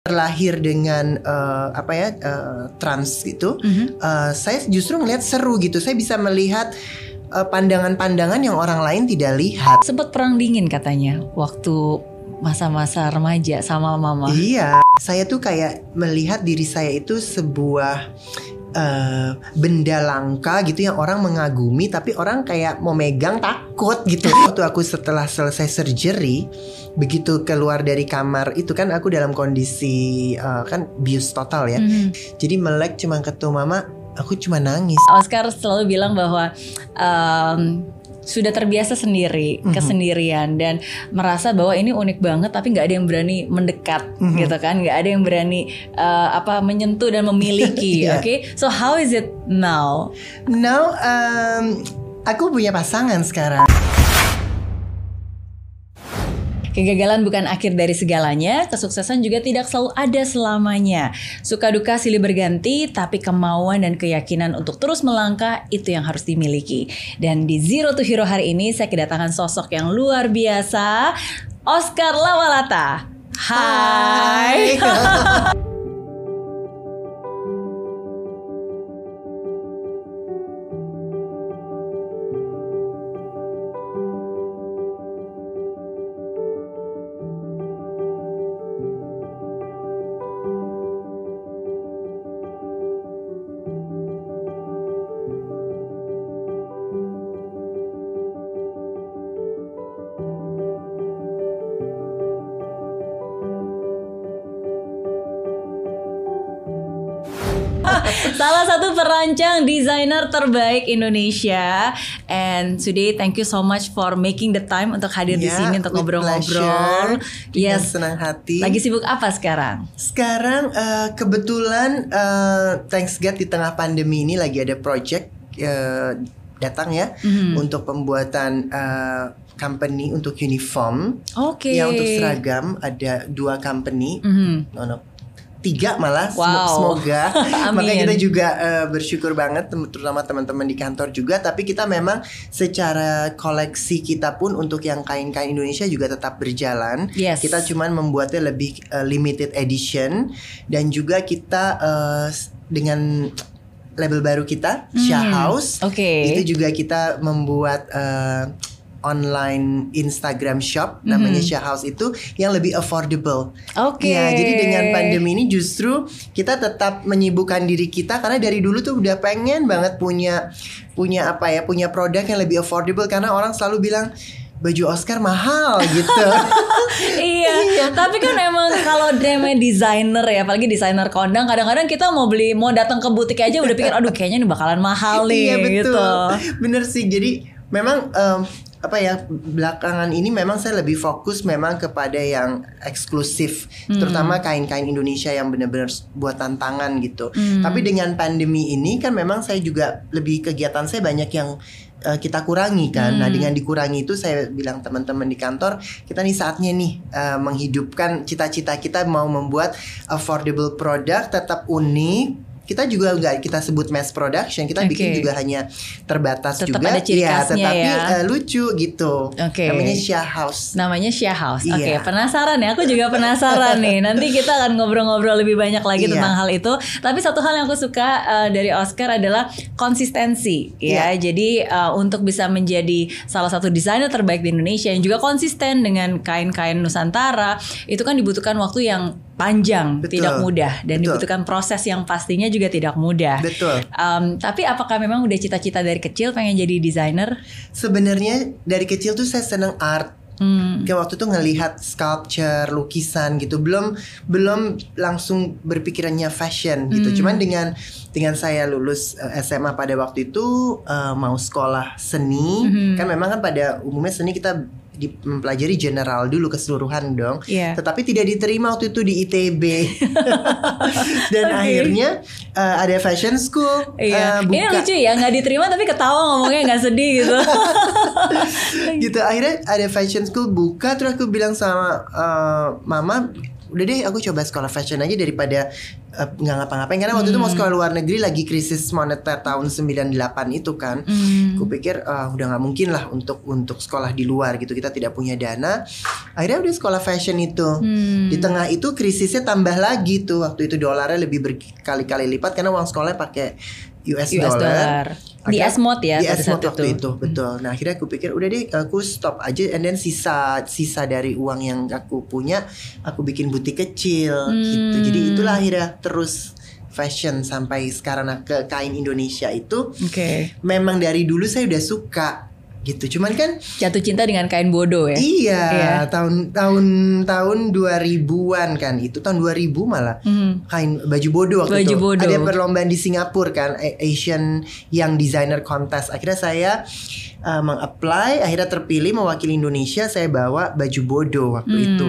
terlahir dengan trans gitu, saya justru ngelihat seru gitu. Saya bisa melihat pandangan-pandangan yang orang lain tidak lihat. Sempat perang dingin katanya waktu masa-masa remaja sama mama. Iya, saya tuh kayak melihat diri saya itu sebuah benda langka gitu yang orang mengagumi, tapi orang kayak mau megang takut gitu. Waktu aku setelah selesai surgery, begitu keluar dari kamar itu kan aku dalam kondisi kan bius total ya. Jadi melek cuma ketemu mama, aku cuma nangis. Oscar selalu bilang bahwa sudah terbiasa sendiri, kesendirian, dan merasa bahwa ini unik banget tapi gak ada yang berani mendekat gitu kan, gak ada yang berani menyentuh dan memiliki. Yeah. Okay? So how is it now? Now aku punya pasangan sekarang. Kegagalan bukan akhir dari segalanya, kesuksesan juga tidak selalu ada selamanya. Suka duka silih berganti, tapi kemauan dan keyakinan untuk terus melangkah itu yang harus dimiliki. Dan di Zero to Hero hari ini saya kedatangan sosok yang luar biasa, Oscar Lawalata. Hai. Salah satu perancang desainer terbaik Indonesia. And today thank you so much for making the time untuk hadir di sini untuk ngobrol-ngobrol. Yes, senang hati. Lagi sibuk apa sekarang? Sekarang kebetulan thanks God di tengah pandemi ini lagi ada project datang ya untuk pembuatan company untuk uniform. Oke. Ya, untuk seragam ada 2 company. No. 3 malah, wow. Semoga. Makanya kita juga bersyukur banget, terutama teman-teman di kantor juga. Tapi kita memang secara koleksi kita pun untuk yang kain-kain Indonesia juga tetap berjalan. Yes. Kita cuman membuatnya lebih limited edition. Dan juga kita dengan label baru kita, Shah House. Okay. Itu juga kita membuat online Instagram shop namanya Shah House itu yang lebih affordable. Oke. Okay. Ya, jadi dengan pandemi ini justru kita tetap menyibukkan diri kita karena dari dulu tuh udah pengen banget punya produk yang lebih affordable karena orang selalu bilang baju Oscar mahal gitu. Iya. Tapi kan emang kalau namanya desainer ya, apalagi desainer kondang, kadang-kadang kita mau datang ke butik aja udah pikir aduh kayaknya ini bakalan mahal nih. Iya, betul. Gitu. Bener sih. Jadi memang belakangan ini memang saya lebih fokus memang kepada yang eksklusif, terutama kain-kain Indonesia yang benar-benar buat tantangan gitu. Tapi dengan pandemi ini kan memang saya juga lebih kegiatan saya banyak yang kita kurangi kan. Nah, dengan dikurangi itu saya bilang teman-teman di kantor, kita nih saatnya nih menghidupkan cita-cita kita mau membuat affordable product tetap unik. Kita juga nggak kita sebut mass production, kita bikin juga hanya terbatas tetap juga. Ada ciri khasnya ya. Tetapi lucu gitu. Okay. Namanya Shah House. Oke, penasaran ya? Aku juga penasaran nih. Nanti kita akan ngobrol-ngobrol lebih banyak lagi tentang hal itu. Tapi satu hal yang aku suka dari Oscar adalah konsistensi. Ya, jadi untuk bisa menjadi salah satu desainer terbaik di Indonesia yang juga konsisten dengan kain-kain Nusantara, itu kan dibutuhkan waktu yang panjang, tidak mudah, dan dibutuhkan proses yang pastinya juga tidak mudah. Betul. Tapi apakah memang udah cita-cita dari kecil pengen jadi desainer? Sebenarnya dari kecil tuh saya seneng art. Kayak waktu itu ngelihat sculpture, lukisan gitu, belum langsung berpikirannya fashion gitu. Cuman dengan saya lulus SMA pada waktu itu mau sekolah seni, kan memang kan pada umumnya seni kita mempelajari general dulu keseluruhan dong. Tetapi tidak diterima waktu itu di ITB. Dan akhirnya ada fashion school. Ini lucu ya, gak diterima tapi ketawa ngomongnya gak sedih gitu. Gitu, akhirnya ada fashion school buka. Terus aku bilang sama mama, udah deh aku coba sekolah fashion aja daripada nggak ngapa-ngapain. Karena waktu itu mau sekolah luar negeri lagi krisis moneter tahun 98 itu kan. Aku pikir udah nggak mungkin lah untuk sekolah di luar gitu, kita tidak punya dana. Akhirnya udah sekolah fashion itu. Di tengah itu krisisnya tambah lagi tuh, waktu itu dolarnya lebih berkali-kali lipat karena uang sekolahnya pakai US dollar. Di S-Mod ya, di S-Mod waktu itu. Betul. Nah akhirnya aku pikir udah deh aku stop aja, and then sisa dari uang yang aku punya aku bikin butik kecil gitu. Jadi itulah akhirnya terus fashion sampai sekarang. Nah, ke kain Indonesia itu memang dari dulu saya udah suka gitu. Cuman kan jatuh cinta dengan kain bodo ya. Iya. Tahun 2000-an kan itu, tahun 2000 malah. Kain baju bodo waktu itu. Ada perlombaan di Singapura kan, Asian Young Designer Contest. Akhirnya saya meng-apply, akhirnya terpilih mewakili Indonesia. Saya bawa baju bodo waktu itu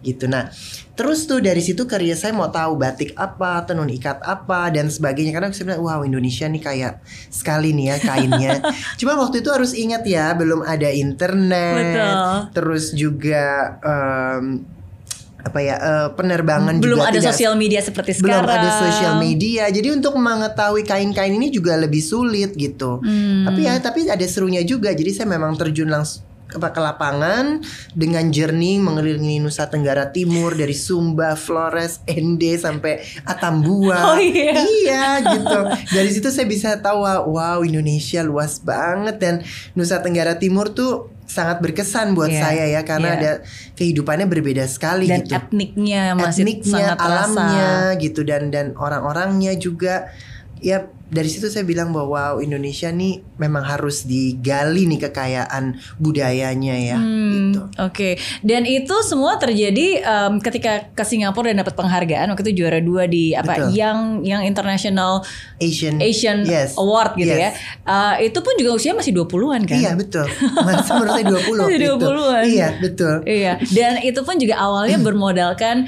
gitu. Nah terus tuh dari situ karya saya mau tahu batik apa, tenun ikat apa dan sebagainya. Karena saya bilang wow Indonesia nih kayak sekali nih ya kainnya. Cuma waktu itu harus ingat ya, belum ada internet. Betul. Terus juga penerbangan belum juga ada sosial media seperti sekarang. Belum ada sosial media. Jadi untuk mengetahui kain-kain ini juga lebih sulit gitu. Tapi ada serunya juga. Jadi saya memang terjun langsung ke lapangan dengan journey mengelilingi Nusa Tenggara Timur dari Sumba, Flores, Ende sampai Atambua. Iya gitu. Dari situ saya bisa tahu wow Indonesia luas banget, dan Nusa Tenggara Timur tuh sangat berkesan buat saya ya, karena ada kehidupannya berbeda sekali dan gitu. Dan etniknya, sangat alamnya terasa gitu, dan orang-orangnya juga ya. Dari situ saya bilang bahwa wow, Indonesia nih memang harus digali nih kekayaan budayanya ya. Gitu. Oke. Dan itu semua terjadi ketika ke Singapura dan dapat penghargaan waktu itu juara 2 di yang International Asian Award gitu ya. Itu pun juga usia masih 20-an kan? Iya betul. Masa menurut saya 20 gitu. Iya betul. Iya. Dan itu pun juga awalnya bermodalkan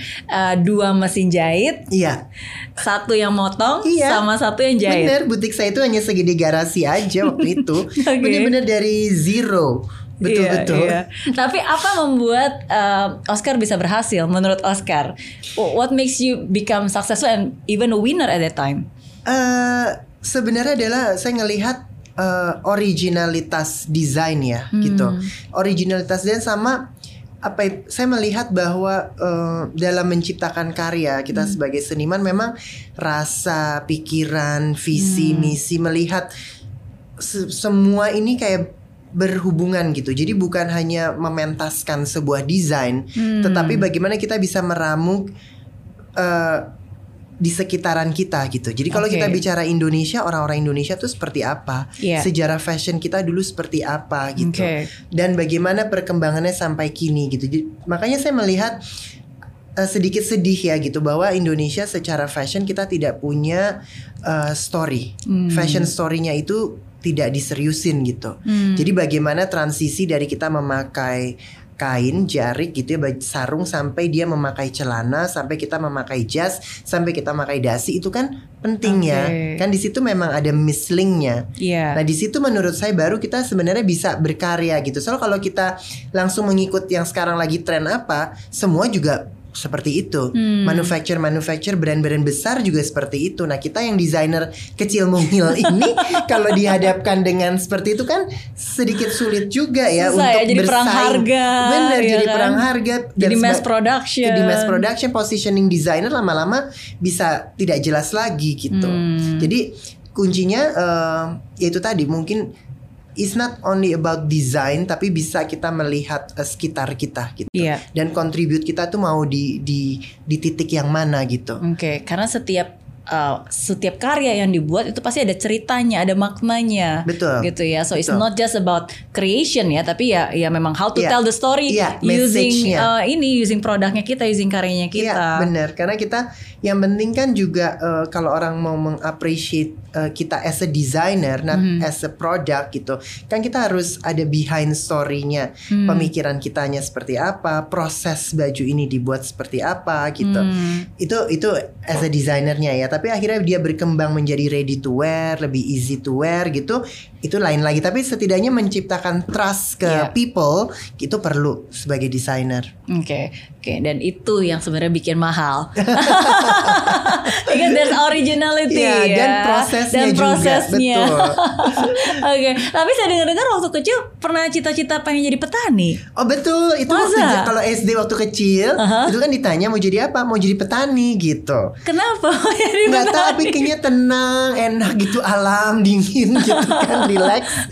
2 mesin jahit. Iya. 1 yang motong sama 1 yang jahit. Bener, butik saya itu hanya segede garasi aja waktu itu. Bener-bener dari zero. Betul-betul. Tapi apa membuat Oscar bisa berhasil menurut Oscar? What makes you become successful and even a winner at that time? Sebenarnya adalah saya ngelihat originalitas desain ya gitu. Originalitas desain sama saya melihat bahwa dalam menciptakan karya kita sebagai seniman memang rasa, pikiran, visi, misi, melihat semua ini kayak berhubungan gitu. Jadi bukan hanya mementaskan sebuah desain, tetapi bagaimana kita bisa meramu di sekitaran kita gitu. Jadi kalau kita bicara Indonesia, orang-orang Indonesia tuh seperti apa, sejarah fashion kita dulu seperti apa gitu, dan bagaimana perkembangannya sampai kini gitu. Jadi, makanya saya melihat sedikit sedih ya gitu, bahwa Indonesia secara fashion kita tidak punya story. Fashion story-nya itu tidak diseriusin gitu. Jadi bagaimana transisi dari kita memakai kain, jarik gitu ya, sarung, sampai dia memakai celana, sampai kita memakai jas, sampai kita memakai dasi, itu kan penting ya. Kan di situ memang ada mislingnya. Nah di situ menurut saya baru kita sebenarnya bisa berkarya gitu. Soalnya kalau kita langsung mengikuti yang sekarang lagi tren apa, semua juga seperti itu. Manufacture brand-brand besar juga seperti itu. Nah kita yang desainer kecil mungil ini kalau dihadapkan dengan seperti itu kan sedikit sulit juga ya. Susah untuk ya, jadi bersaing. Perang harga. Jadi mass production, positioning desainer lama-lama bisa tidak jelas lagi gitu. Jadi kuncinya yaitu tadi, mungkin it's not only about design, tapi bisa kita melihat sekitar kita gitu. Dan contribute kita tuh mau di titik yang mana gitu. Karena setiap karya yang dibuat itu pasti ada ceritanya, ada maknanya. Betul. Gitu ya. So it's not just about creation ya, tapi ya memang how to tell the story using produknya kita, using karyanya kita. Iya, benar. Karena kita yang penting kan juga kalau orang mau mengappreciate kita as a designer, not as a product gitu. Kan kita harus ada behind story-nya. Pemikiran kitanya seperti apa, proses baju ini dibuat seperti apa gitu. Itu as a designer-nya ya. tapi akhirnya dia berkembang menjadi ready to wear, lebih easy to wear gitu, itu lain lagi. Tapi setidaknya menciptakan trust ke people itu perlu sebagai desainer. Oke, dan itu yang sebenarnya bikin mahal. Because there's originality dan prosesnya. Betul. Oke, tapi saya dengar-dengar waktu kecil pernah cita-cita pengen jadi petani. Oh betul, itu waktu kalau SD waktu kecil itu kan ditanya mau jadi apa, mau jadi petani gitu. Kenapa? Nggak tahu, tapi kayaknya tenang, enak gitu, alam dingin gitu kan, relax.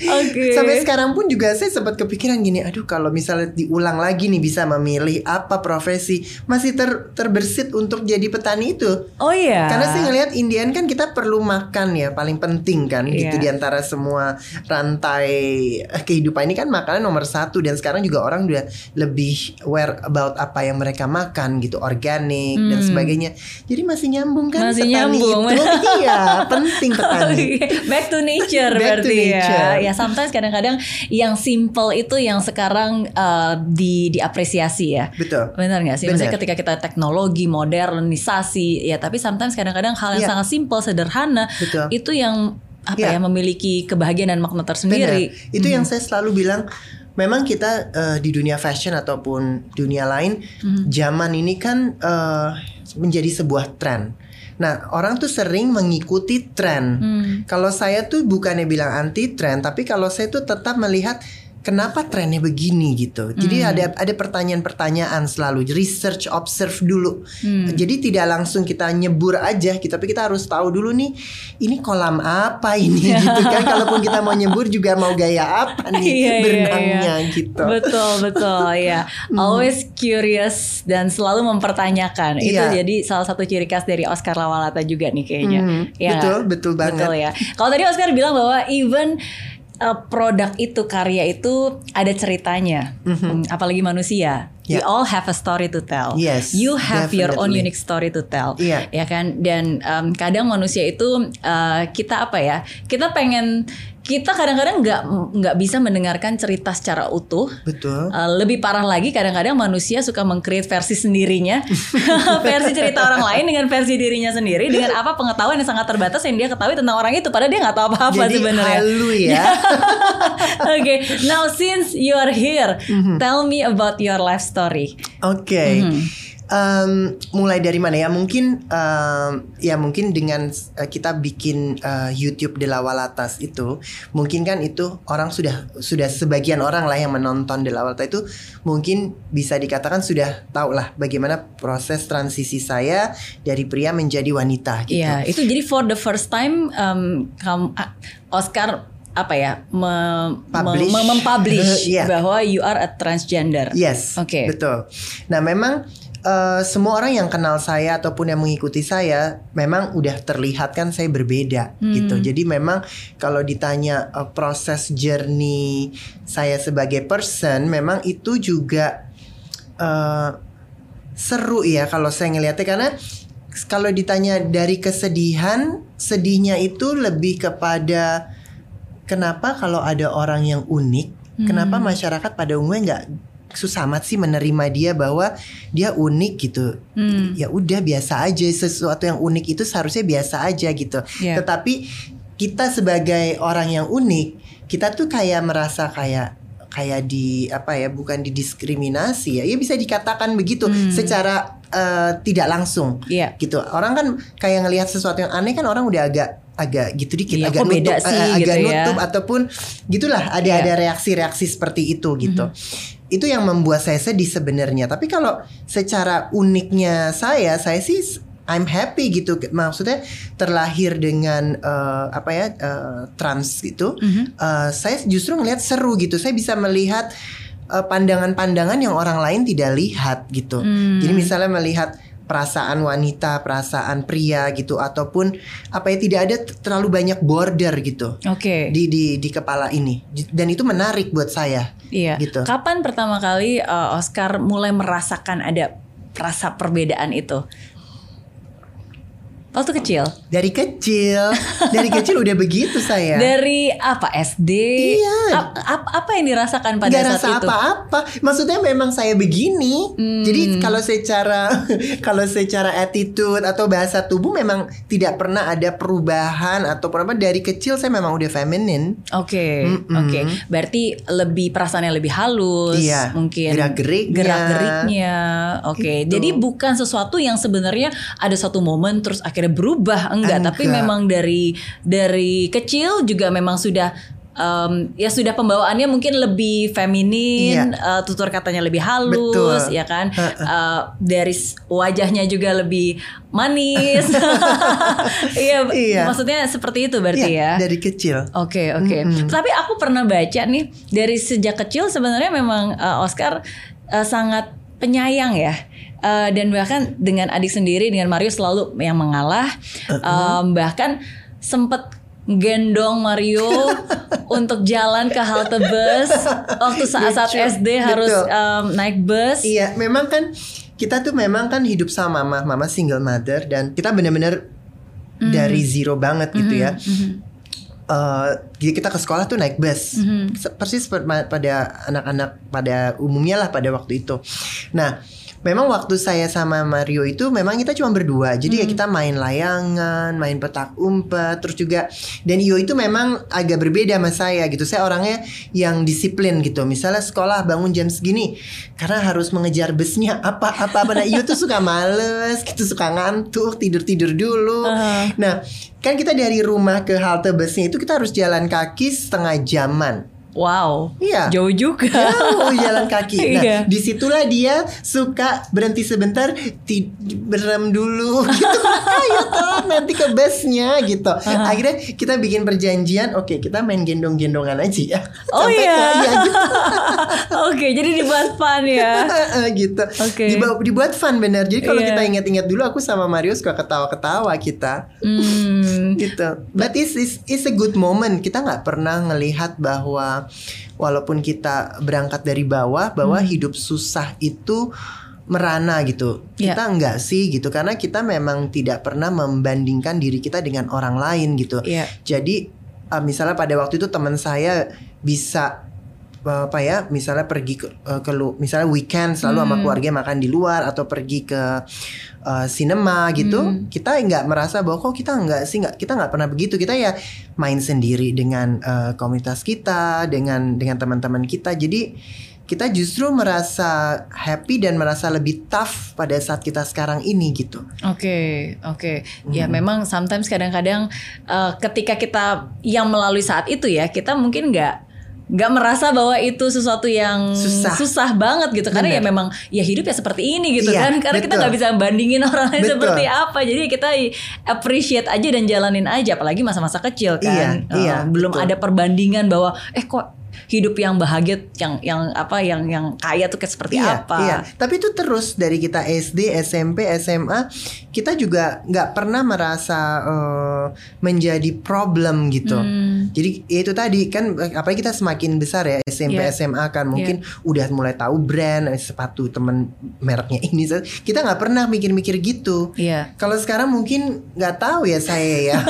Sampai sekarang pun juga saya sempat kepikiran gini, aduh kalau misalnya diulang lagi nih bisa memilih apa profesi, masih terbersit untuk jadi petani itu. Oh iya. Karena saya ngelihat Indian kan kita perlu makan ya, paling penting kan gitu, diantara semua rantai kehidupan ini kan makanan nomor satu. Dan sekarang juga orang udah lebih aware about apa yang mereka makan gitu, organik dan sebagainya. Jadi masih nyambung kan, masih petani nyambung itu. Iya, penting petani. Back to nature. Back to nature. Ya sometimes kadang-kadang yang simple itu yang sekarang diapresiasi ya. Betul. Benar nggak sih? Maksudnya ketika kita teknologi, modernisasi ya, tapi sometimes kadang-kadang hal yang sangat simple, sederhana itu yang memiliki kebahagiaan dan makna tersendiri. Itu yang saya selalu bilang. Memang kita di dunia fashion ataupun dunia lain, zaman ini kan menjadi sebuah tren. Nah, orang tuh sering mengikuti tren. Kalau saya tuh bukannya bilang anti tren, tapi kalau saya tuh tetap melihat kenapa trennya begini gitu. Jadi ada pertanyaan-pertanyaan selalu. Research, observe dulu. Jadi tidak langsung kita nyebur aja gitu, tapi kita harus tahu dulu nih, ini kolam apa ini gitu kan. Kalaupun kita mau nyebur juga mau gaya apa nih berenangnya gitu. Betul ya. Always curious dan selalu mempertanyakan. Itu jadi salah satu ciri khas dari Oscar Lawalata juga nih kayaknya. Betul banget. Betul ya. Kalau tadi Oscar bilang bahwa even produk itu, karya itu ada ceritanya, apalagi manusia. We all have a story to tell. Yes, you have your own unique story to tell. Ya kan? Dan kadang manusia itu kita apa ya? Kita pengen, kita kadang-kadang nggak bisa mendengarkan cerita secara utuh. Betul. Lebih parah lagi, kadang-kadang manusia suka meng-create versi sendirinya, versi cerita orang lain dengan versi dirinya sendiri, dengan apa pengetahuan yang sangat terbatas yang dia ketahui tentang orang itu, padahal dia nggak tahu apa-apa sebenarnya. Jadi halu ya. Okay, now since you are here, tell me about your life story. Okay. Mulai dari mana ya? Mungkin mungkin dengan kita bikin YouTube De Lawalatas itu, mungkin kan itu orang sudah sebagian orang lah yang menonton De Lawalata itu mungkin bisa dikatakan sudah tahu lah bagaimana proses transisi saya dari pria menjadi wanita gitu. Iya, itu jadi for the first time Oscar apa ya, mempublish bahwa you are a transgender. Yes. Oke. Betul. Nah, memang semua orang yang kenal saya ataupun yang mengikuti saya memang udah terlihat kan saya berbeda gitu. Jadi memang kalau ditanya proses journey saya sebagai person, memang itu juga seru ya kalau saya ngelihatnya, karena kalau ditanya dari kesedihan, sedihnya itu lebih kepada kenapa kalau ada orang yang unik, kenapa masyarakat pada umumnya nggak susah amat sih menerima dia bahwa dia unik gitu. Ya udah biasa aja, sesuatu yang unik itu seharusnya biasa aja gitu. Tetapi kita sebagai orang yang unik, kita tuh kayak merasa kayak di apa ya, bukan didiskriminasi ya, ya bisa dikatakan begitu secara tidak langsung gitu. Orang kan kayak ngelihat sesuatu yang aneh kan orang udah agak gitu dikit, agak nutup, agak gitu nutup ataupun gitulah, ada reaksi-reaksi seperti itu gitu. Itu yang membuat saya sedih sebenarnya. Tapi kalau secara uniknya saya sih I'm happy gitu. Maksudnya terlahir dengan trans gitu. Saya justru ngelihat seru gitu. Saya bisa melihat pandangan-pandangan yang orang lain tidak lihat gitu. Jadi misalnya melihat perasaan wanita, perasaan pria gitu, ataupun apa ya, tidak ada terlalu banyak border gitu di kepala ini, dan itu menarik buat saya. Gitu. Kapan pertama kali Oscar mulai merasakan ada rasa perbedaan itu? Waktu kecil? Dari kecil. Dari kecil udah begitu saya. Dari apa? SD? Iya. Apa yang dirasakan pada gak saat itu? Gak rasa apa-apa. Maksudnya memang saya begini. Jadi kalau secara attitude atau bahasa tubuh memang tidak pernah ada perubahan atau apa. Dari kecil saya memang udah feminin. Oke. Berarti lebih perasaannya lebih halus. Iya. Mungkin gerak-geriknya. Oke. Gitu. Jadi bukan sesuatu yang sebenarnya ada suatu momen terus akhirnya berubah, enggak, tapi memang dari kecil juga memang sudah sudah pembawaannya mungkin lebih feminin, tutur katanya lebih halus. Betul. Ya kan, dari wajahnya juga lebih manis. Iya, maksudnya seperti itu berarti ya. Dari kecil. Oke. Tapi aku pernah baca nih dari sejak kecil sebenarnya memang Oscar sangat penyayang ya. Dan bahkan dengan adik sendiri, dengan Mario selalu yang mengalah. Bahkan sempet gendong Mario untuk jalan ke halte bus waktu saat SD harus naik bus. Iya, memang kan kita tuh memang kan hidup sama mama single mother, dan kita benar-benar dari zero banget gitu ya. Kita ke sekolah tuh naik bus, persis pada anak-anak pada umumnya lah pada waktu itu. Nah, memang waktu saya sama Mario itu memang kita cuma berdua. Jadi ya kita main layangan, main petak umpet, terus juga dan Io itu memang agak berbeda sama saya gitu. Saya orangnya yang disiplin gitu. Misalnya sekolah bangun jam segini karena harus mengejar busnya apa. Nah, Io tuh suka males, gitu, suka ngantuk, tidur dulu. Nah, kan kita dari rumah ke halte busnya itu kita harus jalan kaki setengah jaman. Wow, iya. Jauh juga. Jauh jalan kaki. Nah, disitulah dia suka berhenti sebentar, berem dulu gitu. Ayo toh nanti ke busnya gitu. Akhirnya kita bikin perjanjian, oke, kita main gendong-gendongan aja ya. Oh iya. Gitu. Oke, jadi dibuat fun ya. Gitu. Okay. Dibuat fun bener. Jadi kalau kita ingat-ingat dulu, aku sama Mario suka ketawa-ketawa kita. Gitu. But it's a good moment. Kita nggak pernah ngelihat bahwa walaupun kita berangkat dari bawah, hidup susah itu merana gitu. Kita enggak sih gitu, karena kita memang tidak pernah membandingkan diri kita dengan orang lain gitu. Jadi misalnya pada waktu itu teman saya bisa misalnya pergi ke misalnya weekend selalu sama keluarga makan di luar atau pergi ke cinema gitu. Kita nggak merasa bahwa kok kita nggak pernah begitu. Kita ya main sendiri dengan komunitas kita, dengan teman-teman kita. Jadi kita justru merasa happy dan merasa lebih tough pada saat kita sekarang ini gitu. Oke. Ya memang sometimes kadang-kadang ketika kita yang melalui saat itu ya, kita mungkin nggak merasa bahwa itu sesuatu yang susah banget gitu. Karena ya memang ya hidup ya seperti ini gitu kan. Karena kita nggak bisa bandingin orang lain seperti apa. Jadi kita appreciate aja dan jalanin aja. Apalagi masa-masa kecil kan. Belum ada perbandingan bahwa kok hidup yang bahagia, yang kaya tuh kayak seperti apa. Tapi itu terus dari kita SD, SMP, SMA, kita juga nggak pernah merasa menjadi problem gitu. Jadi itu tadi kan, apalagi kita semakin besar ya SMP, SMA kan mungkin udah mulai tahu brand sepatu temen mereknya ini. Kita nggak pernah mikir-mikir gitu. Kalau sekarang mungkin nggak tahu ya saya ya.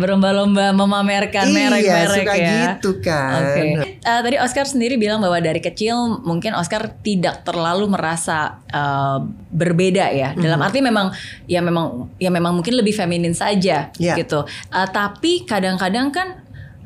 Berlomba-lomba memamerkan merek-merek. Ya. Gitu kan. Tadi Oscar sendiri bilang bahwa dari kecil mungkin Oscar tidak terlalu merasa berbeda ya. Dalam arti memang mungkin lebih feminin saja gitu. Tapi kadang-kadang kan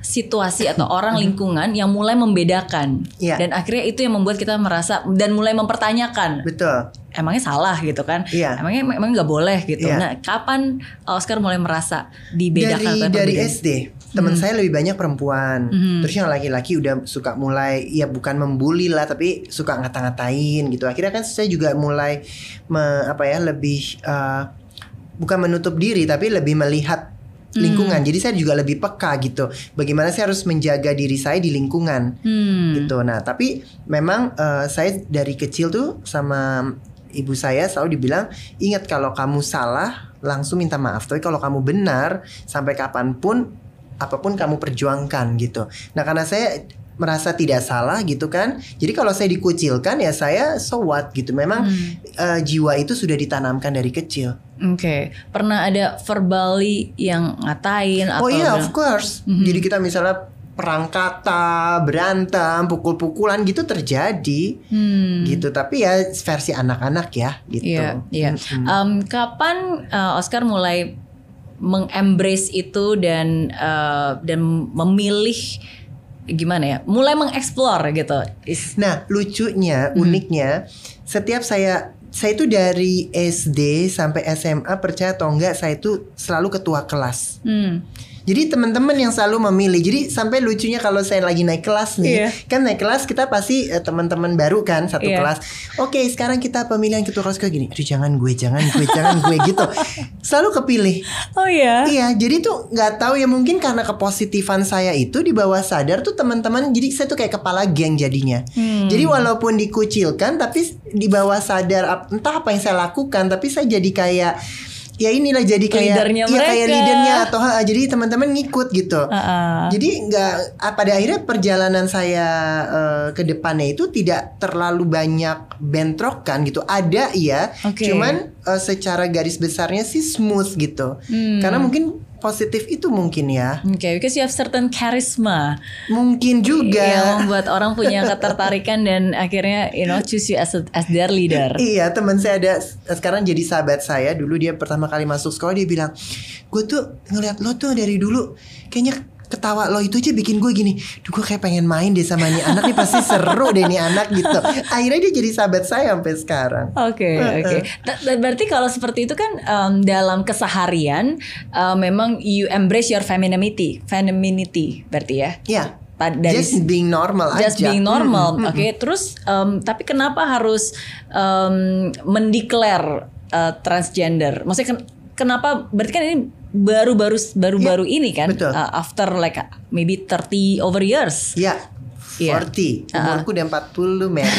situasi atau orang lingkungan yang mulai membedakan dan akhirnya itu yang membuat kita merasa dan mulai mempertanyakan. Betul. Emangnya salah gitu kan? Emangnya nggak boleh gitu. Nah, kapan Oscar mulai merasa dibedakan? Dari SD. Teman saya lebih banyak perempuan. Terus yang laki-laki udah suka mulai, ya bukan membuli lah, tapi suka ngata-ngatain gitu. Akhirnya kan saya juga mulai lebih bukan menutup diri, tapi lebih melihat lingkungan. Jadi saya juga lebih peka gitu. Bagaimana saya harus menjaga diri saya di lingkungan gitu. Nah, tapi memang saya dari kecil tuh sama ibu saya selalu dibilang, ingat kalau kamu salah langsung minta maaf. Tapi kalau kamu benar sampai kapanpun, apapun kamu perjuangkan gitu. Nah, karena saya merasa tidak salah gitu kan. Jadi kalau saya dikucilkan ya saya so what gitu. Memang jiwa itu sudah ditanamkan dari kecil. Oke, pernah ada verbally yang ngatain atau? Oh iya, of course. Jadi kita misalnya perang kata, berantem, pukul-pukulan gitu terjadi, gitu. Tapi ya versi anak-anak ya, gitu. Iya. Yeah, yeah. Kapan Oscar mulai mengembrace itu dan memilih gimana ya? Mulai mengeksplor gitu. Nah, lucunya, uniknya, setiap saya itu dari SD sampai SMA, percaya atau enggak, saya itu selalu ketua kelas. Jadi teman-teman yang selalu memilih. Jadi sampai lucunya kalau saya lagi naik kelas nih, kan naik kelas kita pasti teman-teman baru kan satu kelas. Oke, sekarang kita pemilihan ketua kelas kayak gini. Aduh, jangan gue jangan gue gitu. Selalu kepilih. Oh iya. Iya, jadi tuh nggak tahu ya, mungkin karena kepositifan saya itu di bawah sadar tuh teman-teman. Jadi saya tuh kayak kepala geng jadinya. Jadi walaupun dikucilkan, tapi di bawah sadar entah apa yang saya lakukan, tapi saya jadi kayak, ya inilah, jadi kayak ya mereka, kayak leadernya atau jadi teman-teman ngikut gitu. Jadi nggak, pada akhirnya perjalanan saya ke depannya itu tidak terlalu banyak bentrokan gitu. Ada ya, cuman secara garis besarnya sih smooth gitu. Karena mungkin positif itu mungkin ya. Oke, because you have certain charisma. Mungkin juga yang membuat orang punya ketertarikan dan akhirnya you know choose you as their leader. Iya, teman saya ada sekarang jadi sahabat saya. Dulu dia pertama kali masuk sekolah dia bilang, "Gue tuh ngeliat lo tuh dari dulu kayaknya ketawa lo itu aja bikin gue gini. Duh, gue kayak pengen main deh sama nih anak nih, pasti seru deh nih anak" gitu. Akhirnya dia jadi sahabat saya sampai sekarang. Oke. Berarti kalau seperti itu kan dalam keseharian memang you embrace your femininity. Femininity berarti ya. Iya. Just being normal aja. Just being normal. Oke. Terus tapi kenapa harus mendeklar transgender? Maksudnya kenapa? Berarti kan ini baru-baru ini kan, after like maybe 30 over years. Ya, 40. Umurku udah 40, Mary.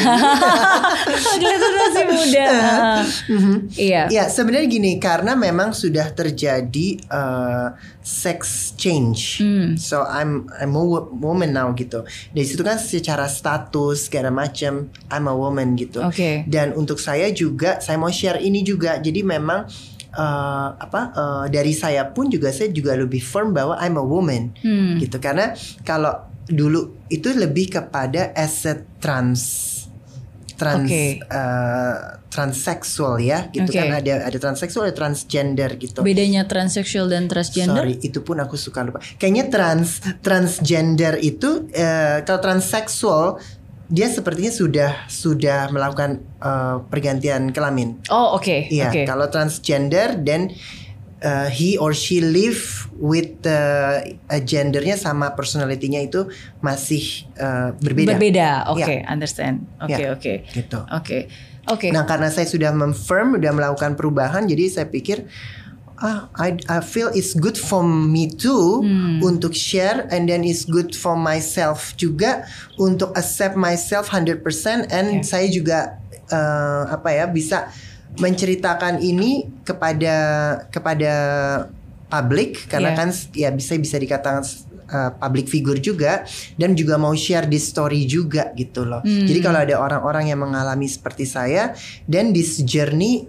Kelihatan masih muda. Iya, sebenarnya gini, karena memang sudah terjadi sex change. So I'm a woman now gitu. Dari situ kan secara status segala macam I'm a woman gitu. Dan untuk saya juga, saya mau share ini juga. Jadi memang dari saya pun juga, saya juga lebih firm bahwa I'm a woman gitu. Karena kalau dulu itu lebih kepada as a transseksual ya gitu kan, ada transseksual, ada transgender gitu. Bedanya transseksual dan transgender? Sorry, itu pun aku suka lupa. Kayaknya transgender itu kalau transseksual dia sepertinya sudah melakukan pergantian kelamin. Oh, oke. Iya, kalau transgender then he or she live with gendernya sama personality-nya itu masih berbeda. Oke, understand. Oke. Gitu. Oke. Nah, karena saya sudah memfirm, sudah melakukan perubahan, jadi saya pikir I feel it's good for me too untuk share, and then it's good for myself juga untuk accept myself 100%, and saya juga bisa menceritakan ini kepada publik karena kan ya bisa dikatakan public figure juga, dan juga mau share this story juga gitu loh. Jadi kalau ada orang-orang yang mengalami seperti saya, then this journey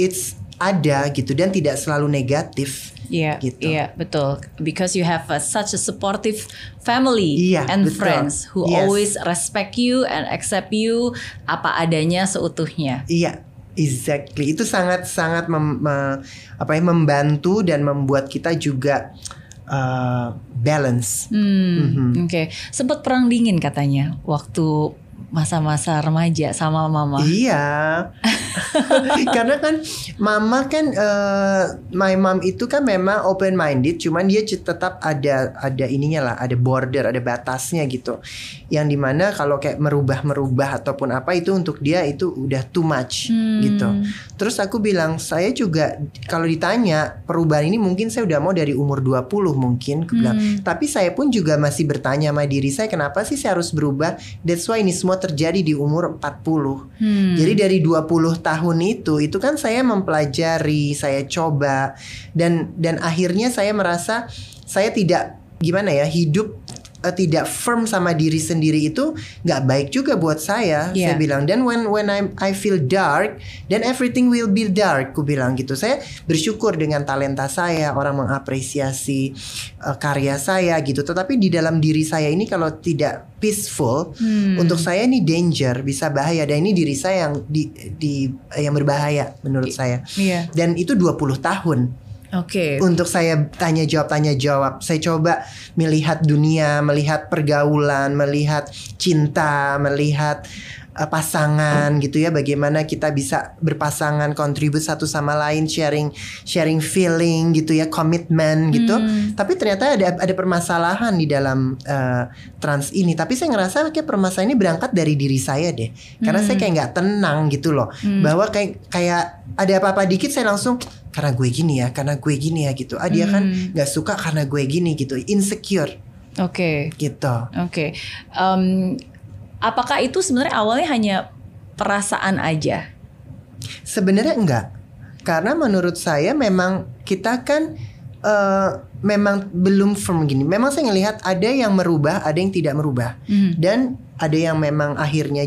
it's ada gitu, dan tidak selalu negatif. Iya, gitu. Iya, betul. Because you have such a supportive family and friends who always respect you and accept you apa adanya seutuhnya. Iya, exactly. Itu sangat-sangat membantu dan membuat kita juga balance. Oke. Sempat perang dingin katanya waktu masa-masa remaja sama mama. Iya. Karena kan mama kan my mom itu kan memang open minded, cuman dia tetap ada ininya lah, ada border, ada batasnya gitu. Yang dimana kalau kayak merubah ataupun apa itu untuk dia itu udah too much gitu. Terus aku bilang, saya juga kalau ditanya perubahan ini mungkin saya udah mau dari umur 20 mungkin, aku bilang. Tapi saya pun juga masih bertanya sama diri saya, kenapa sih saya harus berubah? That's why ini semua terjadi di umur 40. Jadi dari 20 tahun itu kan saya mempelajari, saya coba, dan akhirnya saya merasa saya tidak, gimana ya, hidup tidak firm sama diri sendiri itu nggak baik juga buat saya. Saya bilang, dan when I feel dark, then everything will be dark. Ku bilang gitu. Saya bersyukur dengan talenta saya, orang mengapresiasi karya saya gitu. Tetapi di dalam diri saya ini kalau tidak peaceful, untuk saya ini danger, bisa bahaya. Dan ini diri saya yang yang berbahaya menurut saya. Dan itu 20 tahun. Oke. Untuk saya tanya jawab, saya coba melihat dunia, melihat pergaulan, melihat cinta, melihat pasangan gitu ya. Bagaimana kita bisa berpasangan, kontribut satu sama lain, sharing feeling gitu ya, komitmen gitu. Tapi ternyata ada permasalahan di dalam trans ini. Tapi saya ngerasa kayak permasalahan ini berangkat dari diri saya deh. Karena saya kayak nggak tenang gitu loh, bahwa kayak ada apa-apa dikit saya langsung, karena gue gini ya gitu. Dia kan gak suka karena gue gini gitu. Insecure. Oke. Gitu. Oke. Apakah itu sebenarnya awalnya hanya perasaan aja? Sebenarnya enggak. Karena menurut saya memang kita kan memang belum firm gini. Memang saya ngelihat ada yang merubah, ada yang tidak merubah. Dan ada yang memang akhirnya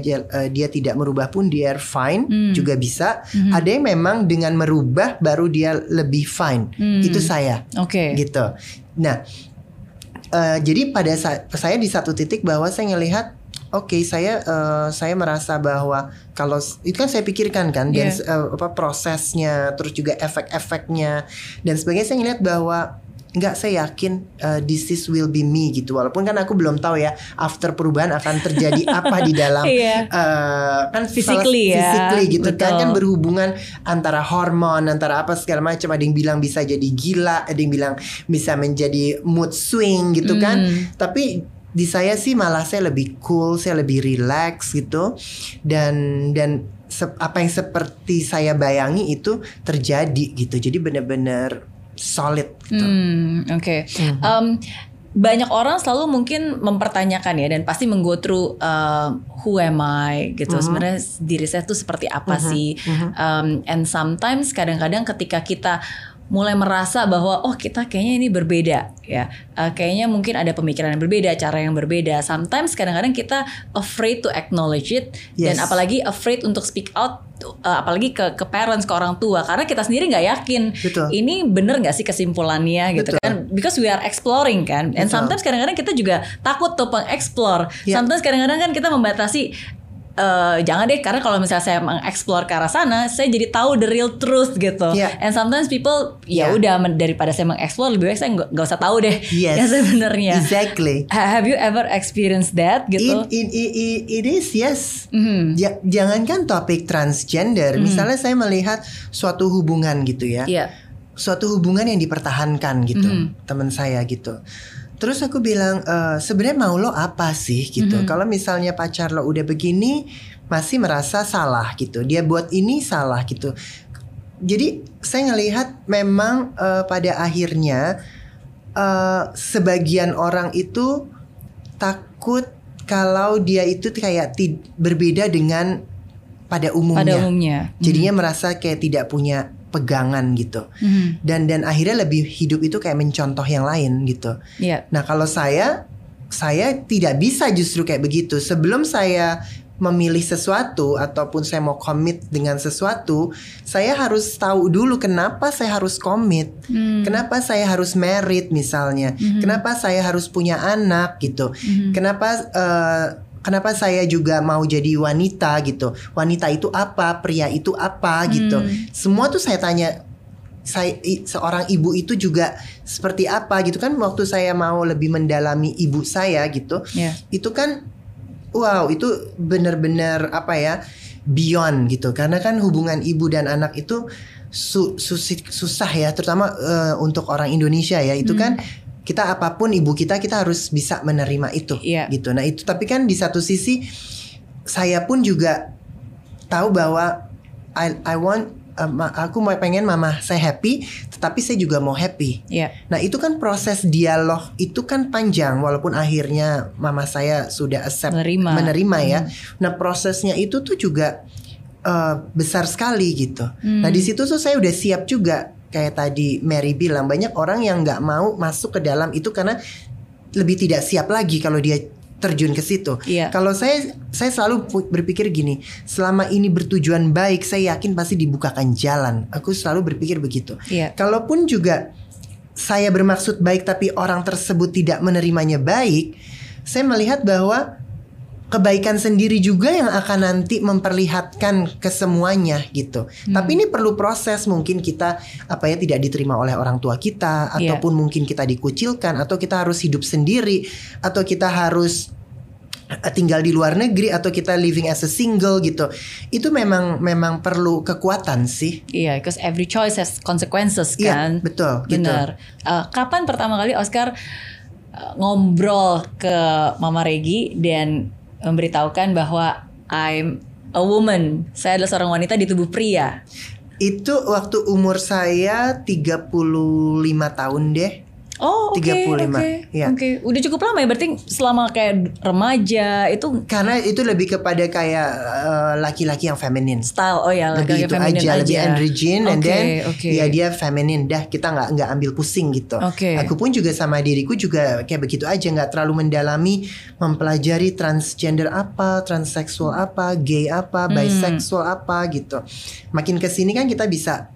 dia tidak merubah pun dia fine, juga bisa. Ada yang memang dengan merubah baru dia lebih fine. Itu saya. Oke. Gitu. Nah, jadi pada saat saya di satu titik bahwa saya ngelihat, oke, saya merasa bahwa kalau itu kan saya pikirkan kan, dan prosesnya, terus juga efek-efeknya dan sebagainya. Saya ngelihat bahwa enggak, saya yakin this is will be me gitu. Walaupun kan aku belum tahu ya after perubahan akan terjadi apa di dalam kan physically gitu. Betul. Kan berhubungan antara hormon, antara apa segala macam. Ada yang bilang bisa jadi gila, ada yang bilang bisa menjadi mood swing gitu kan. Tapi di saya sih malah saya lebih cool, saya lebih relax gitu. Dan apa yang seperti saya bayangi itu terjadi gitu. Jadi benar-benar solid gitu. Oke. Banyak orang selalu mungkin mempertanyakan ya, dan pasti menggo through who am I gitu. Sebenarnya diri saya tuh seperti apa sih? And sometimes kadang-kadang ketika kita mulai merasa bahwa oh, kita kayaknya ini berbeda ya, kayaknya mungkin ada pemikiran yang berbeda, cara yang berbeda. Sometimes kadang-kadang kita afraid to acknowledge it. Dan apalagi afraid untuk speak out, apalagi ke parents, ke orang tua, karena kita sendiri nggak yakin. Betul. Ini bener nggak sih kesimpulannya gitu. Betul. Kan because we are exploring kan. And sometimes kadang-kadang kita juga takut tuh mengeksplor. Sometimes kadang-kadang kan kita membatasi, jangan deh, karena kalau misalnya saya mengeksplor ke arah sana, saya jadi tahu the real truth gitu. And sometimes people ya udah daripada saya mengeksplor, lebih baik saya nggak usah tahu deh yang sebenarnya. Exactly. Have you ever experienced that gitu? It is, yes. Jangankan topik transgender, misalnya saya melihat suatu hubungan gitu ya, suatu hubungan yang dipertahankan gitu, teman saya gitu. Terus aku bilang, sebenarnya mau lo apa sih gitu. Kalau misalnya pacar lo udah begini masih merasa salah gitu, dia buat ini salah gitu. Jadi saya ngelihat memang pada akhirnya sebagian orang itu takut kalau dia itu kayak berbeda dengan pada umumnya. Jadinya merasa kayak tidak punya pegangan gitu. Dan akhirnya lebih hidup itu kayak mencontoh yang lain gitu. Nah, kalau saya tidak bisa justru kayak begitu. Sebelum saya memilih sesuatu ataupun saya mau komit dengan sesuatu, saya harus tahu dulu kenapa saya harus komit, kenapa saya harus married misalnya, kenapa saya harus punya anak gitu, kenapa saya juga mau jadi wanita gitu. Wanita itu apa, pria itu apa gitu. Semua tuh saya tanya. Seorang ibu itu juga seperti apa gitu kan. Waktu saya mau lebih mendalami ibu saya gitu, itu kan wow, itu benar-benar apa ya, beyond gitu. Karena kan hubungan ibu dan anak itu susah ya, terutama untuk orang Indonesia ya. Itu kan kita apapun ibu kita harus bisa menerima itu gitu. Nah itu, tapi kan di satu sisi saya pun juga tahu bahwa aku pengen mama saya happy, tetapi saya juga mau happy. Nah itu kan proses dialog itu kan panjang, walaupun akhirnya mama saya sudah accept, menerima ya. Nah prosesnya itu tuh juga besar sekali gitu. Nah di situ tuh saya udah siap juga. Kayak tadi Mary bilang, banyak orang yang gak mau masuk ke dalam itu karena lebih tidak siap lagi kalau dia terjun ke situ. Yeah. Kalau saya selalu berpikir gini, selama ini bertujuan baik, saya yakin pasti dibukakan jalan. Aku selalu berpikir begitu. Yeah. Kalaupun juga saya bermaksud baik tapi orang tersebut tidak menerimanya baik, saya melihat bahwa kebaikan sendiri juga yang akan nanti memperlihatkan kesemuanya gitu. Tapi ini perlu proses, mungkin kita apa ya tidak diterima oleh orang tua kita, ataupun mungkin kita dikucilkan, atau kita harus hidup sendiri, atau kita harus tinggal di luar negeri, atau kita living as a single gitu. Itu memang perlu kekuatan sih. Iya, because every choice has consequences kan. Iya, betul. Benar. Gitu. Kapan pertama kali Oscar ngobrol ke Mama Regi dan memberitahukan bahwa I'm a woman, saya adalah seorang wanita di tubuh pria? Itu waktu umur saya 35 tahun deh. Oh, oke. Okay, 35. Okay, ya. Okay. Udah cukup lama ya, berarti selama kayak remaja itu. Karena itu lebih kepada kayak laki-laki yang feminin. Style, oh ya, laki-laki yang feminin aja. Lebih androgyn, okay, and then ya dia feminin dah, kita nggak ambil pusing gitu. Okay. Aku pun juga sama diriku juga kayak begitu aja, nggak terlalu mendalami, mempelajari transgender apa, transseksual apa, gay apa, bisexual apa gitu. Makin kesini kan kita bisa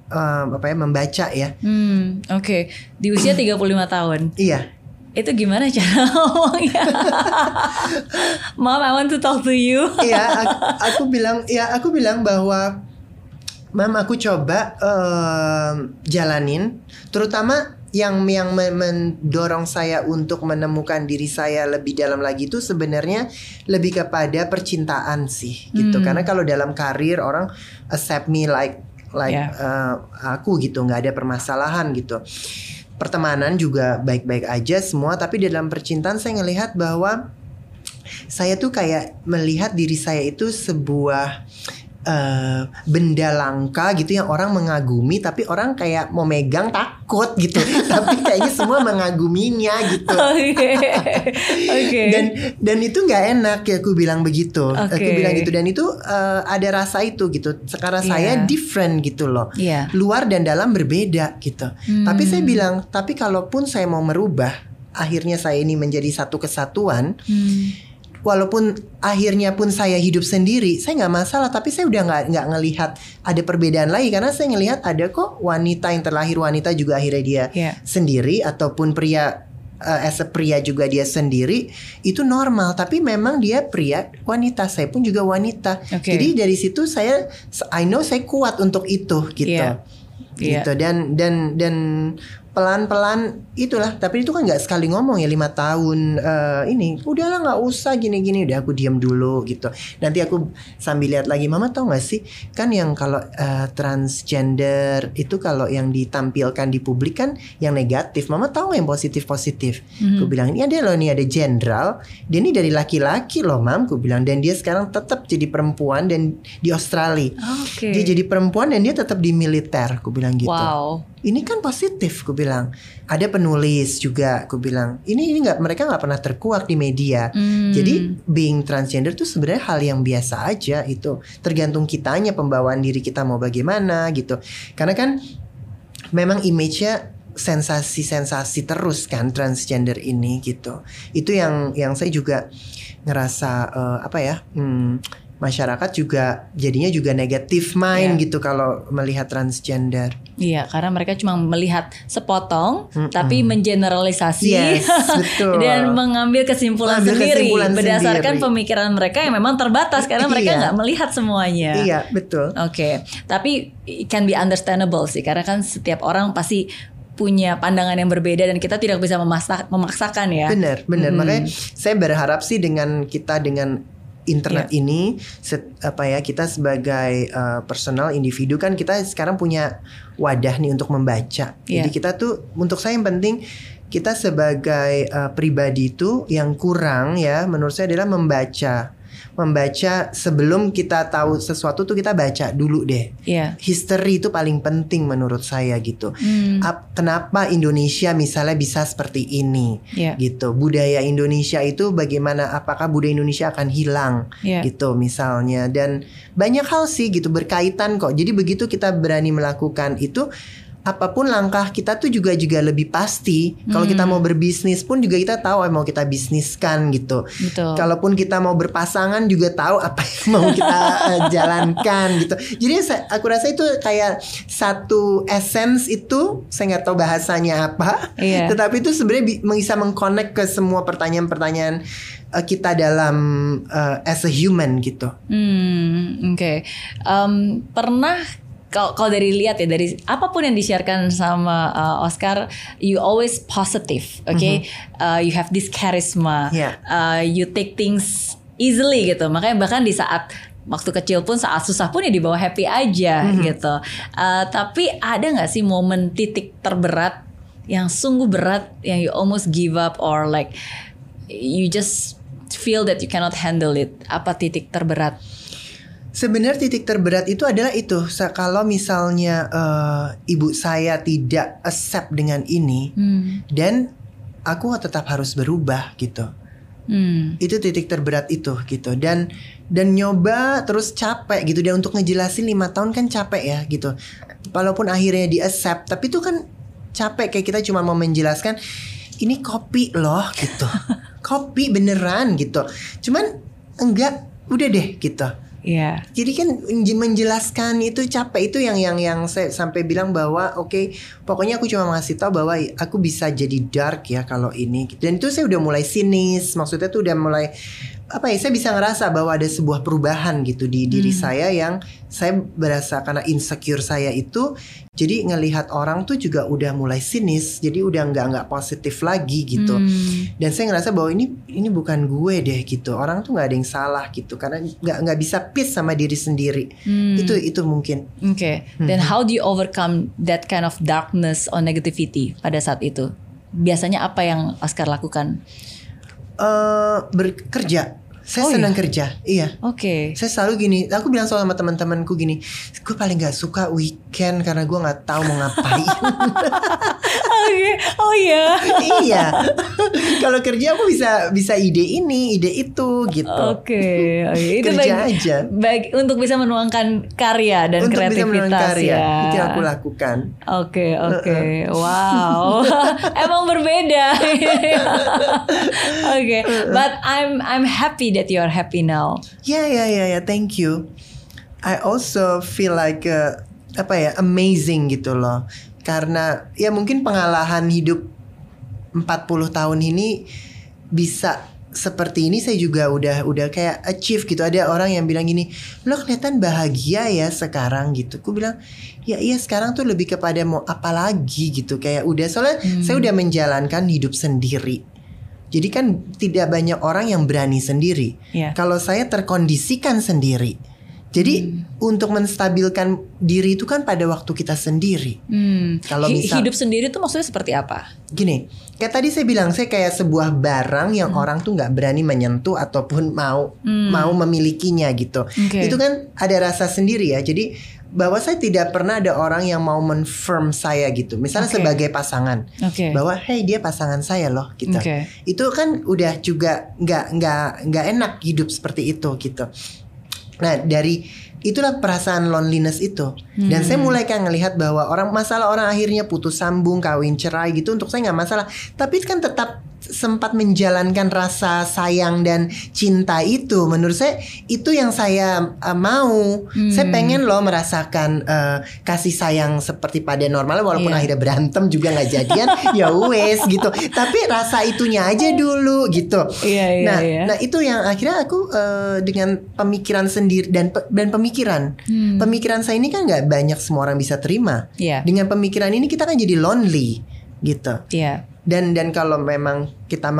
membaca ya. Oke. Di usia 35 tahun. Iya. Itu gimana cara ngomongnya? Mom, I want to talk to you. Iya, aku bilang bahwa Mam, aku coba jalanin, terutama yang mendorong saya untuk menemukan diri saya lebih dalam lagi itu sebenarnya lebih kepada percintaan sih gitu. Karena kalau dalam karir orang accept me like aku gitu, nggak ada permasalahan gitu. Pertemanan juga baik-baik aja semua, tapi di dalam percintaan saya ngelihat bahwa saya tuh kayak melihat diri saya itu sebuah benda langka gitu yang orang mengagumi, tapi orang kayak mau megang takut gitu. Tapi kayaknya semua mengaguminya gitu. Okay. Dan itu nggak enak ya, aku bilang begitu. Okay. Aku bilang gitu, dan itu ada rasa itu gitu. Sekarang saya different gitu loh. Yeah. Luar dan dalam berbeda gitu. Tapi saya bilang, tapi kalaupun saya mau merubah, akhirnya saya ini menjadi satu kesatuan. Walaupun akhirnya pun saya hidup sendiri, saya nggak masalah. Tapi saya udah nggak ngelihat ada perbedaan lagi, karena saya ngelihat ada kok wanita yang terlahir wanita juga akhirnya dia sendiri, ataupun pria as a pria juga dia sendiri, itu normal. Tapi memang dia pria wanita, saya pun juga wanita. Okay. Jadi dari situ saya, I know saya kuat untuk itu gitu. Gitu. Dan pelan-pelan itulah, tapi itu kan nggak sekali ngomong ya, 5 tahun ini udahlah nggak usah gini-gini, udah aku diam dulu gitu. Nanti aku sambil lihat lagi, Mama tahu nggak sih kan yang kalau transgender itu kalau yang ditampilkan di publik kan yang negatif, Mama tahu nggak yang positif. Aku bilang ini ada loh, ini ada jenderal, dia ini dari laki-laki loh Mam, aku bilang, dan dia sekarang tetap jadi perempuan dan di Australia. Okay. Dia jadi perempuan dan dia tetap di militer, aku bilang gitu. Wow. Ini kan positif, aku bilang. Ada penulis juga, aku bilang. Ini nggak, mereka nggak pernah terkuak di media. Jadi being transgender tuh sebenarnya hal yang biasa aja itu. Tergantung kitanya, pembawaan diri kita mau bagaimana gitu. Karena kan memang image-nya sensasi-sensasi terus kan transgender ini gitu. Itu yang saya juga ngerasa masyarakat juga jadinya juga negatif mind gitu kalau melihat transgender. Iya, karena mereka cuma melihat sepotong, tapi mengeneralisasi, betul. Dan mengambil kesimpulan sendiri berdasarkan pemikiran mereka yang memang terbatas, karena mereka nggak melihat semuanya. Iya, betul. Oke, tapi it can be understandable sih, karena kan setiap orang pasti punya pandangan yang berbeda dan kita tidak bisa memaksakan ya. Benar. Makanya saya berharap sih dengan internet ini kita sebagai personal individu kan kita sekarang punya wadah nih untuk membaca. Jadi kita tuh, untuk saya yang penting kita sebagai pribadi itu yang kurang ya menurut saya adalah membaca sebelum kita tahu sesuatu tuh kita baca dulu deh. History itu paling penting menurut saya gitu. Kenapa Indonesia misalnya bisa seperti ini gitu. Budaya Indonesia itu bagaimana, apakah budaya Indonesia akan hilang gitu misalnya. Dan banyak hal sih gitu berkaitan kok. Jadi begitu kita berani melakukan itu, apapun langkah kita tuh juga lebih pasti. Kalau kita mau berbisnis pun juga kita tahu mau kita bisniskan gitu. Betul. Kalaupun kita mau berpasangan juga tahu apa yang mau kita jalankan gitu. Jadi aku rasa itu kayak satu essence itu, saya nggak tahu bahasanya apa, tetapi itu sebenarnya bisa mengconnect ke semua pertanyaan-pertanyaan kita dalam as a human gitu. Oke. Pernah kalau dari lihat ya, dari apapun yang di-sharekan sama Oscar, you always positive, okay? You have this charisma, you take things easily gitu. Makanya bahkan di saat waktu kecil pun, saat susah pun ya dibawa happy aja gitu. Tapi ada nggak sih momen titik terberat yang sungguh berat, yang you almost give up or like you just feel that you cannot handle it? Apa titik terberat? Sebenarnya titik terberat itu adalah itu, kalau misalnya ibu saya tidak accept dengan ini, dan aku tetap harus berubah gitu. Itu titik terberat itu gitu, dan nyoba terus capek gitu, dan untuk ngejelasin 5 tahun kan capek ya gitu. Walaupun akhirnya di accept, tapi itu kan capek, kayak kita cuma mau menjelaskan ini kopi loh gitu, kopi beneran gitu. Cuman enggak, udah deh gitu. Yeah. Jadi kan menjelaskan itu capek, itu yang saya sampai bilang bahwa okay, pokoknya aku cuma ngasih tahu bahwa aku bisa jadi dark ya kalau ini. Dan itu saya udah mulai sinis, maksudnya tuh udah mulai apa ya? Saya bisa ngerasa bahwa ada sebuah perubahan gitu di diri saya, yang saya berasa karena insecure saya itu. Jadi ngelihat orang tuh juga udah mulai sinis, jadi udah nggak positif lagi gitu. Dan saya ngerasa bahwa ini bukan gue deh gitu. Orang tuh nggak ada yang salah gitu, karena nggak bisa peace sama diri sendiri. Itu mungkin. Oke. Then how do you overcome that kind of darkness or negativity pada saat itu? Biasanya apa yang Oscar lakukan? Bekerja. Saya senang kerja. Iya. Oke. Saya selalu gini, aku bilang sama teman-temanku gini, gue paling gak suka weekend karena gue gak tahu mau ngapain. Oh iya. Iya. Kalau kerja aku bisa ide ini, ide itu gitu. Oke. Itu kerja aja. Baik untuk bisa menuangkan karya dan untuk kreativitas, bisa menuangkan karya. Ya. Itu yang aku lakukan. Oke. Wow. Emang berbeda. Oke. But I'm happy that you are happy now. Yeah. Thank you. I also feel like amazing gitu loh. Karena ya mungkin pengalaman hidup 40 tahun ini bisa seperti ini, saya juga udah kayak achieve gitu. Ada orang yang bilang gini, lo kelihatan bahagia ya sekarang gitu. Aku bilang ya iya, sekarang tuh lebih kepada mau apa lagi gitu, kayak udah, soalnya saya udah menjalankan hidup sendiri. Jadi kan tidak banyak orang yang berani sendiri. Kalau saya terkondisikan sendiri. Jadi untuk menstabilkan diri itu kan pada waktu kita sendiri. Kalau misal hidup sendiri itu maksudnya seperti apa? Gini, kayak tadi saya bilang, saya kayak sebuah barang yang orang tuh nggak berani menyentuh ataupun mau memilikinya gitu. Itu kan ada rasa sendiri ya. Jadi bahwa saya tidak pernah ada orang yang mau menfirm saya gitu. Misalnya sebagai pasangan, bahwa hey, dia pasangan saya loh gitu. Itu kan udah juga nggak enak hidup seperti itu gitu. Nah, dari itulah perasaan loneliness itu. Dan saya mulai kan ngelihat bahwa orang akhirnya putus sambung, kawin, cerai gitu, untuk saya nggak masalah. Tapi kan tetap sempat menjalankan rasa sayang dan cinta itu. Menurut saya itu yang saya mau. Saya pengen loh merasakan kasih sayang seperti pada normalnya, walaupun akhirnya berantem juga nggak jadian. Ya wes gitu. Tapi rasa itunya aja dulu gitu. Nah itu yang akhirnya aku dengan pemikiran sendiri dan pemikiran. Pemikiran saya ini kan nggak banyak semua orang bisa terima. Dengan pemikiran ini kita kan jadi lonely gitu. Dan kalau memang kita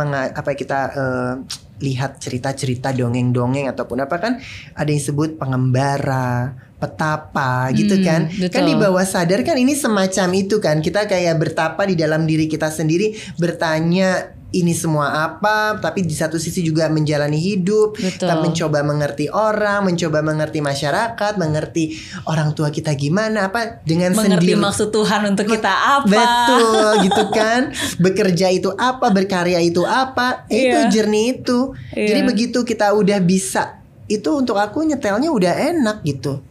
lihat cerita-cerita dongeng-dongeng ataupun apa, kan ada yang sebut pengembara, petapa gitu kan. Betul. Kan di bawah sadar kan ini semacam itu kan. Kita kayak bertapa di dalam diri kita sendiri, bertanya ini semua apa, tapi di satu sisi juga menjalani hidup. Betul. Kita mencoba mengerti orang, mencoba mengerti masyarakat, mengerti orang tua kita gimana, apa dengan mengerti sendiri. Mengerti maksud Tuhan untuk kita apa. Betul gitu kan. Bekerja itu apa, berkarya itu apa. Itu jernih itu. Jadi begitu kita udah bisa, itu untuk aku nyetelnya udah enak gitu.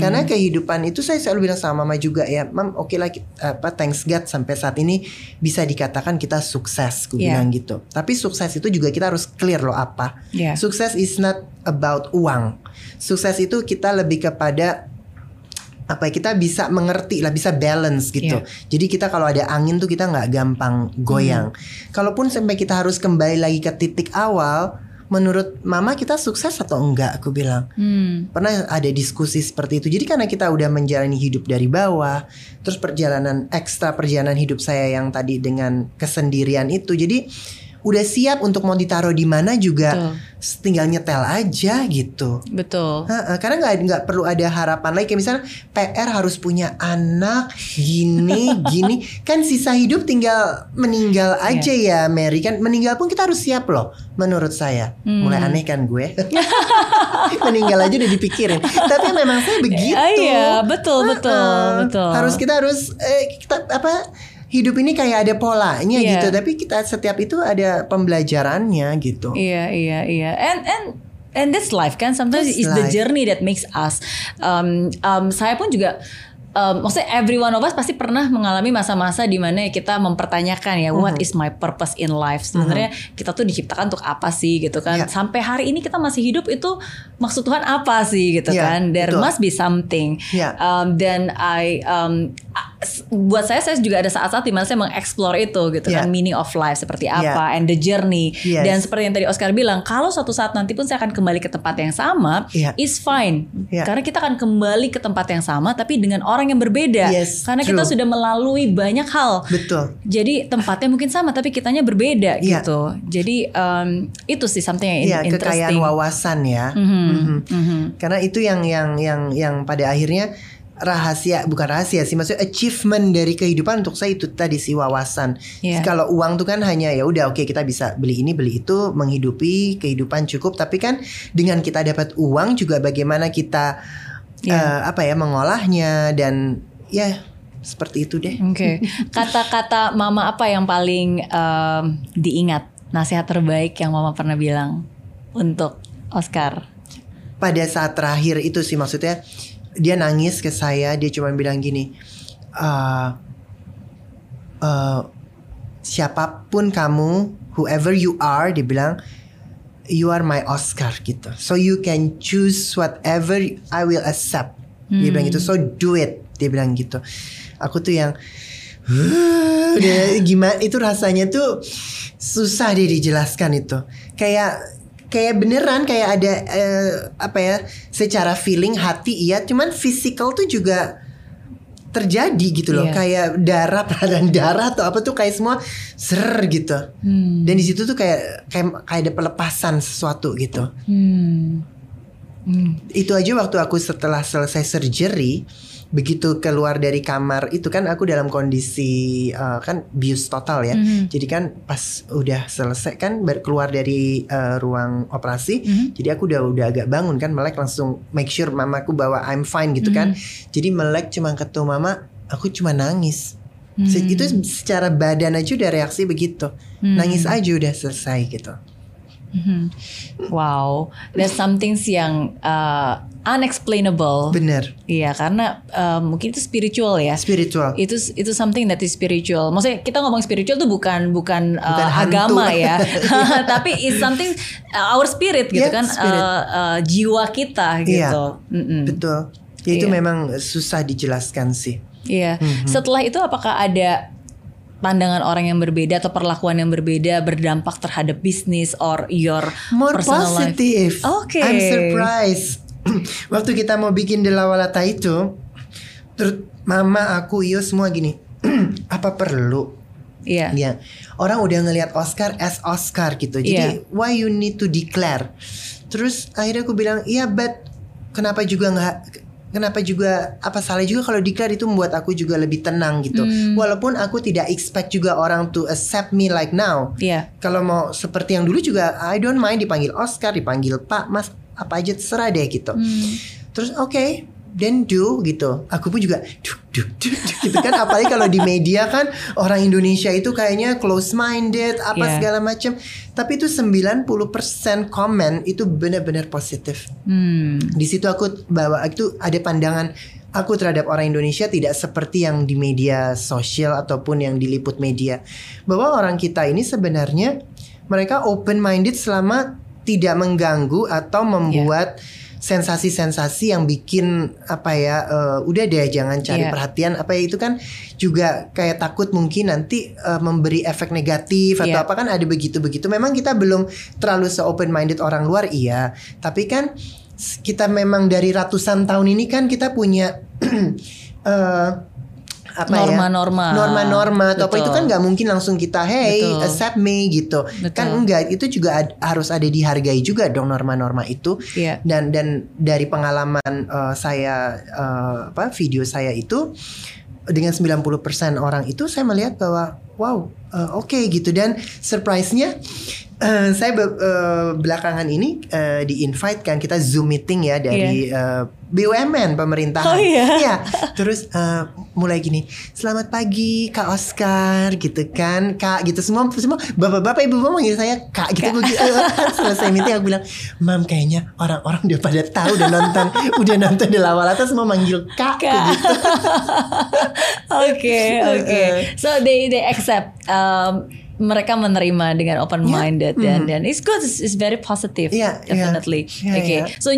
Karena kehidupan itu saya selalu bilang sama Mama juga ya, Mam, oke lah, thanks God sampai saat ini bisa dikatakan kita sukses, aku bilang gitu. Tapi sukses itu juga kita harus clear loh apa. Sukses is not about uang. Sukses itu kita lebih kepada kita bisa mengerti lah, bisa balance gitu. Jadi kita kalau ada angin tuh kita nggak gampang goyang. Kalaupun sampai kita harus kembali lagi ke titik awal. Menurut Mama kita sukses atau enggak, aku bilang. Pernah ada diskusi seperti itu. Jadi karena kita udah menjalani hidup dari bawah, terus perjalanan hidup saya yang tadi dengan kesendirian itu, jadi udah siap untuk mau ditaruh di mana juga, tinggal nyetel aja gitu. Betul. Karena nggak perlu ada harapan lagi. Kayak misalnya PR harus punya anak gini. Kan sisa hidup tinggal meninggal aja ya, Mary. Kan meninggal pun kita harus siap loh. Menurut saya, mulai aneh kan gue. Meninggal aja udah dipikirin. Tapi memang saya begitu. Iya, betul. Kita hidup ini kayak ada polanya gitu, tapi kita setiap itu ada pembelajarannya gitu. Iya. And that's life kan. Sometimes it's the journey that makes us. Saya pun juga. Maksudnya every one of us pasti pernah mengalami masa-masa di mana kita mempertanyakan ya, what is my purpose in life? Sebenarnya kita tuh diciptakan untuk apa sih gitu kan? Sampai hari ini kita masih hidup itu maksud Tuhan apa sih gitu kan? There must be something. Then buat saya juga ada saat-saat di mana saya mengeksplor itu gitu kan, meaning of life seperti apa and the journey. Dan seperti yang tadi Oscar bilang, kalau suatu saat nanti pun saya akan kembali ke tempat yang sama, it's fine. Karena kita akan kembali ke tempat yang sama tapi dengan orang yang berbeda, karena kita sudah melalui banyak hal. Betul. Jadi tempatnya mungkin sama tapi kitanya berbeda gitu. Jadi itu sih something yang interesting. Kekayaan wawasan ya. Karena itu yang pada akhirnya bukan rahasia sih, maksudnya achievement dari kehidupan untuk saya itu tadi si wawasan. Kalau uang tuh kan hanya ya udah oke, kita bisa beli ini beli itu menghidupi kehidupan cukup, tapi kan dengan kita dapat uang juga bagaimana kita mengolahnya dan seperti itu deh. Oke. Kata-kata Mama apa yang paling diingat? Nasihat terbaik yang Mama pernah bilang untuk Oscar. Pada saat terakhir itu sih, maksudnya dia nangis ke saya, dia cuma bilang gini, siapapun kamu, whoever you are, dia bilang, you are my Oscar gitu. So you can choose whatever I will accept. Dia bilang gitu. So do it. Dia bilang gitu. Aku tuh yang gimana itu rasanya tuh susah deh dijelaskan itu. Kayak beneran kayak ada secara feeling hati iya, cuman physical tuh juga terjadi gitu loh, kayak darah, peradan darah atau apa tuh kayak semua gitu. Dan di situ tuh kayak ada pelepasan sesuatu gitu. Itu aja waktu aku setelah selesai surgery, begitu keluar dari kamar itu kan aku dalam kondisi kan bius total ya. Jadi kan pas udah selesai kan keluar dari ruang operasi, jadi aku udah agak bangun kan, melek langsung make sure mamaku bahwa I'm fine gitu kan. Jadi melek cuma ketemu mama, aku cuma nangis. Itu secara badan aja udah reaksi begitu. Nangis aja udah selesai gitu. Wow, there's something yang unexplainable. Bener. Iya, karena mungkin itu spiritual ya. Spiritual. Itu something that is spiritual. Maksudnya kita ngomong spiritual tuh bukan agama ya, tapi it's something our spirit gitu kan, spirit. Jiwa kita gitu. Betul. Ya, itu memang susah dijelaskan sih. Iya. Setelah itu apakah ada pandangan orang yang berbeda atau perlakuan yang berbeda berdampak terhadap bisnis or your more personal positive life? Okay. I'm surprised. Waktu kita mau bikin The Lawalata itu, terus mama, aku, Iyo semua gini, apa perlu? Orang udah ngelihat Oscar as Oscar gitu. Jadi why you need to declare? Terus akhirnya aku bilang, but kenapa juga nggak? Kenapa juga, apa salah juga kalau declare? Itu membuat aku juga lebih tenang gitu. Walaupun aku tidak expect juga orang to accept me like now. Kalau mau seperti yang dulu juga, I don't mind dipanggil Oscar, dipanggil Pak, Mas, apa aja terserah deh gitu. Terus oke, then do gitu. Aku pun juga duk, gitu kan. Apalagi kalau di media kan orang Indonesia itu kayaknya close minded apa segala macam. Tapi itu 90% komen itu benar-benar positif. Di situ aku bawa itu ada pandangan aku terhadap orang Indonesia tidak seperti yang di media sosial ataupun yang diliput media. Bahwa orang kita ini sebenarnya mereka open minded selama tidak mengganggu atau membuat sensasi-sensasi yang bikin apa ya, udah deh jangan cari perhatian apa ya, itu kan juga kayak takut mungkin nanti memberi efek negatif atau apa kan ada begitu-begitu. Memang kita belum terlalu se-open minded orang luar iya, tapi kan kita memang dari ratusan tahun ini kan kita punya norma-norma atau apa itu kan nggak mungkin langsung kita hey betul. Accept me gitu. Betul. Kan enggak, itu juga harus ada dihargai juga dong norma-norma itu. Dan dari pengalaman saya video saya itu dengan 90% orang itu saya melihat bahwa wow oke gitu. Dan surprise-nya saya belakangan ini di invite kan kita Zoom meeting ya dari BUMN pemerintahan. Terus mulai gini, selamat pagi Kak Oscar gitu kan, Kak gitu, semua bapak-bapak ibu-ibu manggil saya Kak gitu. Selesai meeting aku bilang, "Mam, kayaknya orang-orang udah pada tahu dan udah nonton di Lawalata semua manggil Kak. Gitu." Oke. So they accept mereka menerima dengan open minded dan it's good, it's very positive definitely. So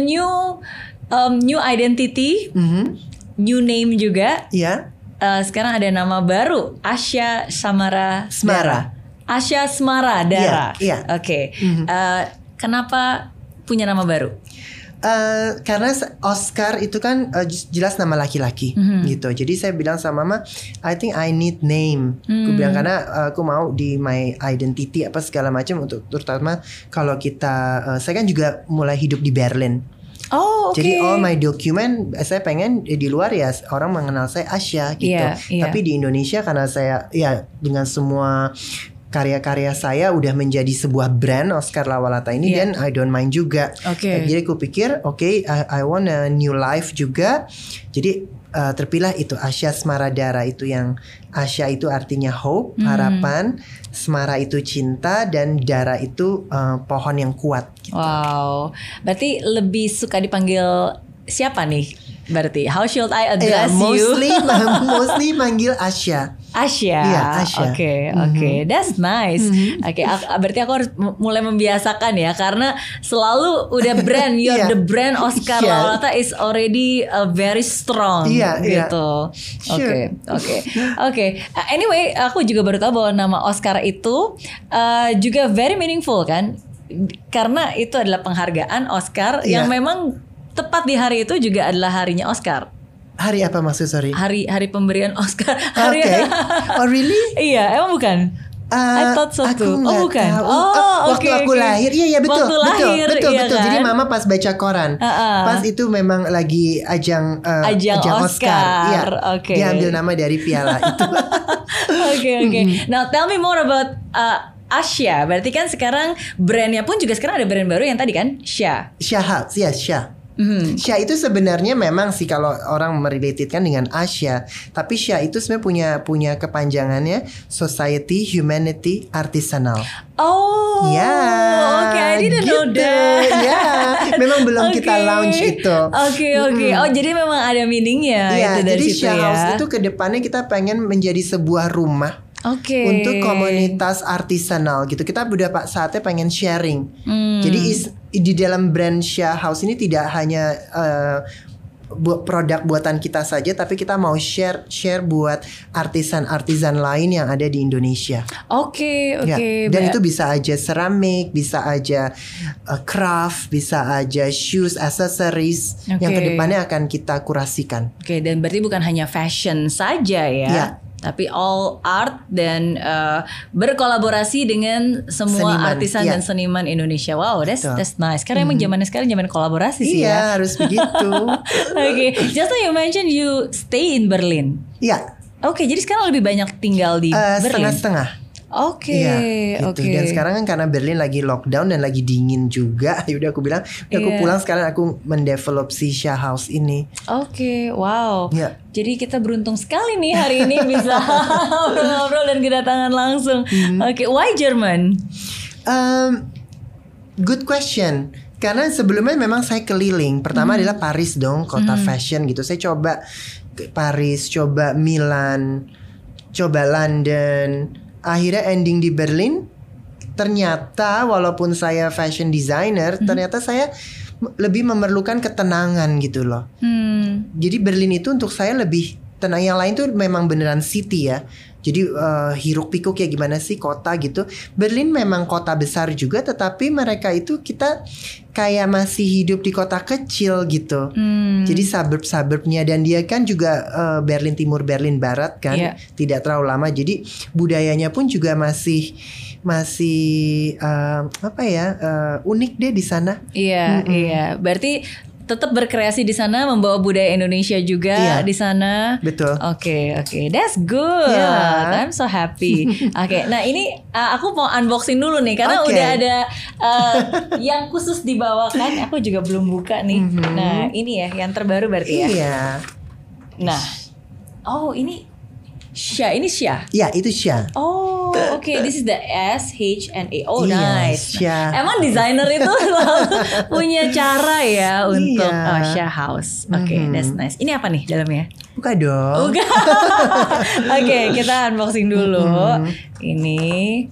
new identity, new name juga. Sekarang ada nama baru, Asya Smara Dara. Kenapa punya nama baru? Karena Oscar itu kan jelas nama laki-laki gitu. Jadi saya bilang sama mama, I think I need name. Aku bilang karena aku mau di my identity apa segala macam, untuk terutama kalau kita saya kan juga mulai hidup di Berlin. Jadi all my document saya pengen di luar ya orang mengenal saya Asya gitu. Tapi di Indonesia karena saya ya dengan semua karya-karya saya udah menjadi sebuah brand Oscar Lawalata ini, dan I don't mind juga. Jadi aku pikir I want a new life juga. Jadi terpilah itu Asya Smara Dara, itu yang Asya itu artinya hope, harapan, Smara itu cinta, dan Dara itu pohon yang kuat gitu. Wow. Berarti lebih suka dipanggil siapa nih? Berarti how should I address you? Mostly manggil Asya. Okay. That's nice. Okay, berarti aku harus mulai membiasakan ya, karena selalu udah brand you're the brand Oscar Lawalata is already very strong gitu. Okay. Anyway, aku juga baru tahu bahwa nama Oscar itu juga very meaningful kan, karena itu adalah penghargaan Oscar yang memang tepat di hari itu juga adalah harinya Oscar. Hari apa maksud, sorry? Hari pemberian Oscar. Oh really? Iya, emang bukan? I thought so too. Oh bukan. Waktu aku lahir. Iya betul. Betul. Kan? Jadi mama pas baca koran. Pas itu memang lagi ajang Oscar. Iya. Dia ambil nama dari piala itu. Oke. Now tell me more about Asya. Berarti kan sekarang brandnya pun juga sekarang ada brand baru yang tadi kan Shah House. Shah. Shah itu sebenarnya memang sih kalau orang merelatedkan dengan Asya, tapi Shah itu sebenarnya punya kepanjangannya Society Humanity Artisanal. I didn't know that. Memang belum kita launch itu. Oh jadi memang ada meaningnya. Jadi Shah House itu kedepannya kita pengen menjadi sebuah rumah untuk komunitas artisanal gitu. Kita udah Pak saatnya pengen sharing. Jadi di dalam brand Shah House ini tidak hanya produk buatan kita saja, tapi kita mau share buat artisan lain yang ada di Indonesia. Dan itu bisa aja keramik, bisa aja craft, bisa aja shoes, accessories yang kedepannya akan kita kurasikan. Dan berarti bukan hanya fashion saja ya. Tapi all art dan berkolaborasi dengan semua artisan dan seniman Indonesia. Wow, that's nice. Karena emang zamannya sekarang zaman kolaborasi sih ya. Iya, harus begitu. Just now you mentioned you stay in Berlin. Jadi sekarang lebih banyak tinggal di Berlin. Setengah-setengah. Oke, ya, gitu. Oke. Dan sekarang kan karena Berlin lagi lockdown dan lagi dingin juga, yaudah aku bilang, udah aku pulang sekalian aku mendevelop si Shah House ini. Oke, wow. Ya. Jadi kita beruntung sekali nih hari ini bisa ngobrol dan kedatangan langsung. Oke, why Jerman? Good question. Karena sebelumnya memang saya keliling. Pertama adalah Paris dong, kota fashion gitu. Saya coba Paris, coba Milan, coba London. Akhirnya ending di Berlin. Ternyata walaupun saya fashion designer, ternyata saya lebih memerlukan ketenangan gitu loh. Jadi Berlin itu untuk saya lebih tenang. Yang lain tuh memang beneran city ya. Jadi hiruk pikuk ya gimana sih kota gitu. Berlin memang kota besar juga, tetapi mereka itu kita kayak masih hidup di kota kecil gitu. Jadi suburb-suburbnya, dan dia kan juga Berlin Timur, Berlin Barat kan, tidak terlalu lama. Jadi budayanya pun juga masih apa ya, unik deh di sana. Iya. Berarti tetap berkreasi di sana, membawa budaya Indonesia juga di sana. Betul. Oke. That's good. Yeah. I'm so happy. Oke. Nah, ini aku mau unboxing dulu nih karena udah ada yang khusus dibawakan. Aku juga belum buka nih. Nah, ini ya yang terbaru berarti ya. Iya. Nah. Oh, ini Sya, ini Sya. Ya, itu Sya. Oh, oke. This is the S-H-N-A. Oh, yes, nice. Sya. Emang desainer itu selalu punya cara ya untuk Sya House. Oke, that's nice. Ini apa nih dalamnya? Buka dong. Oke, kita unboxing dulu. Ini.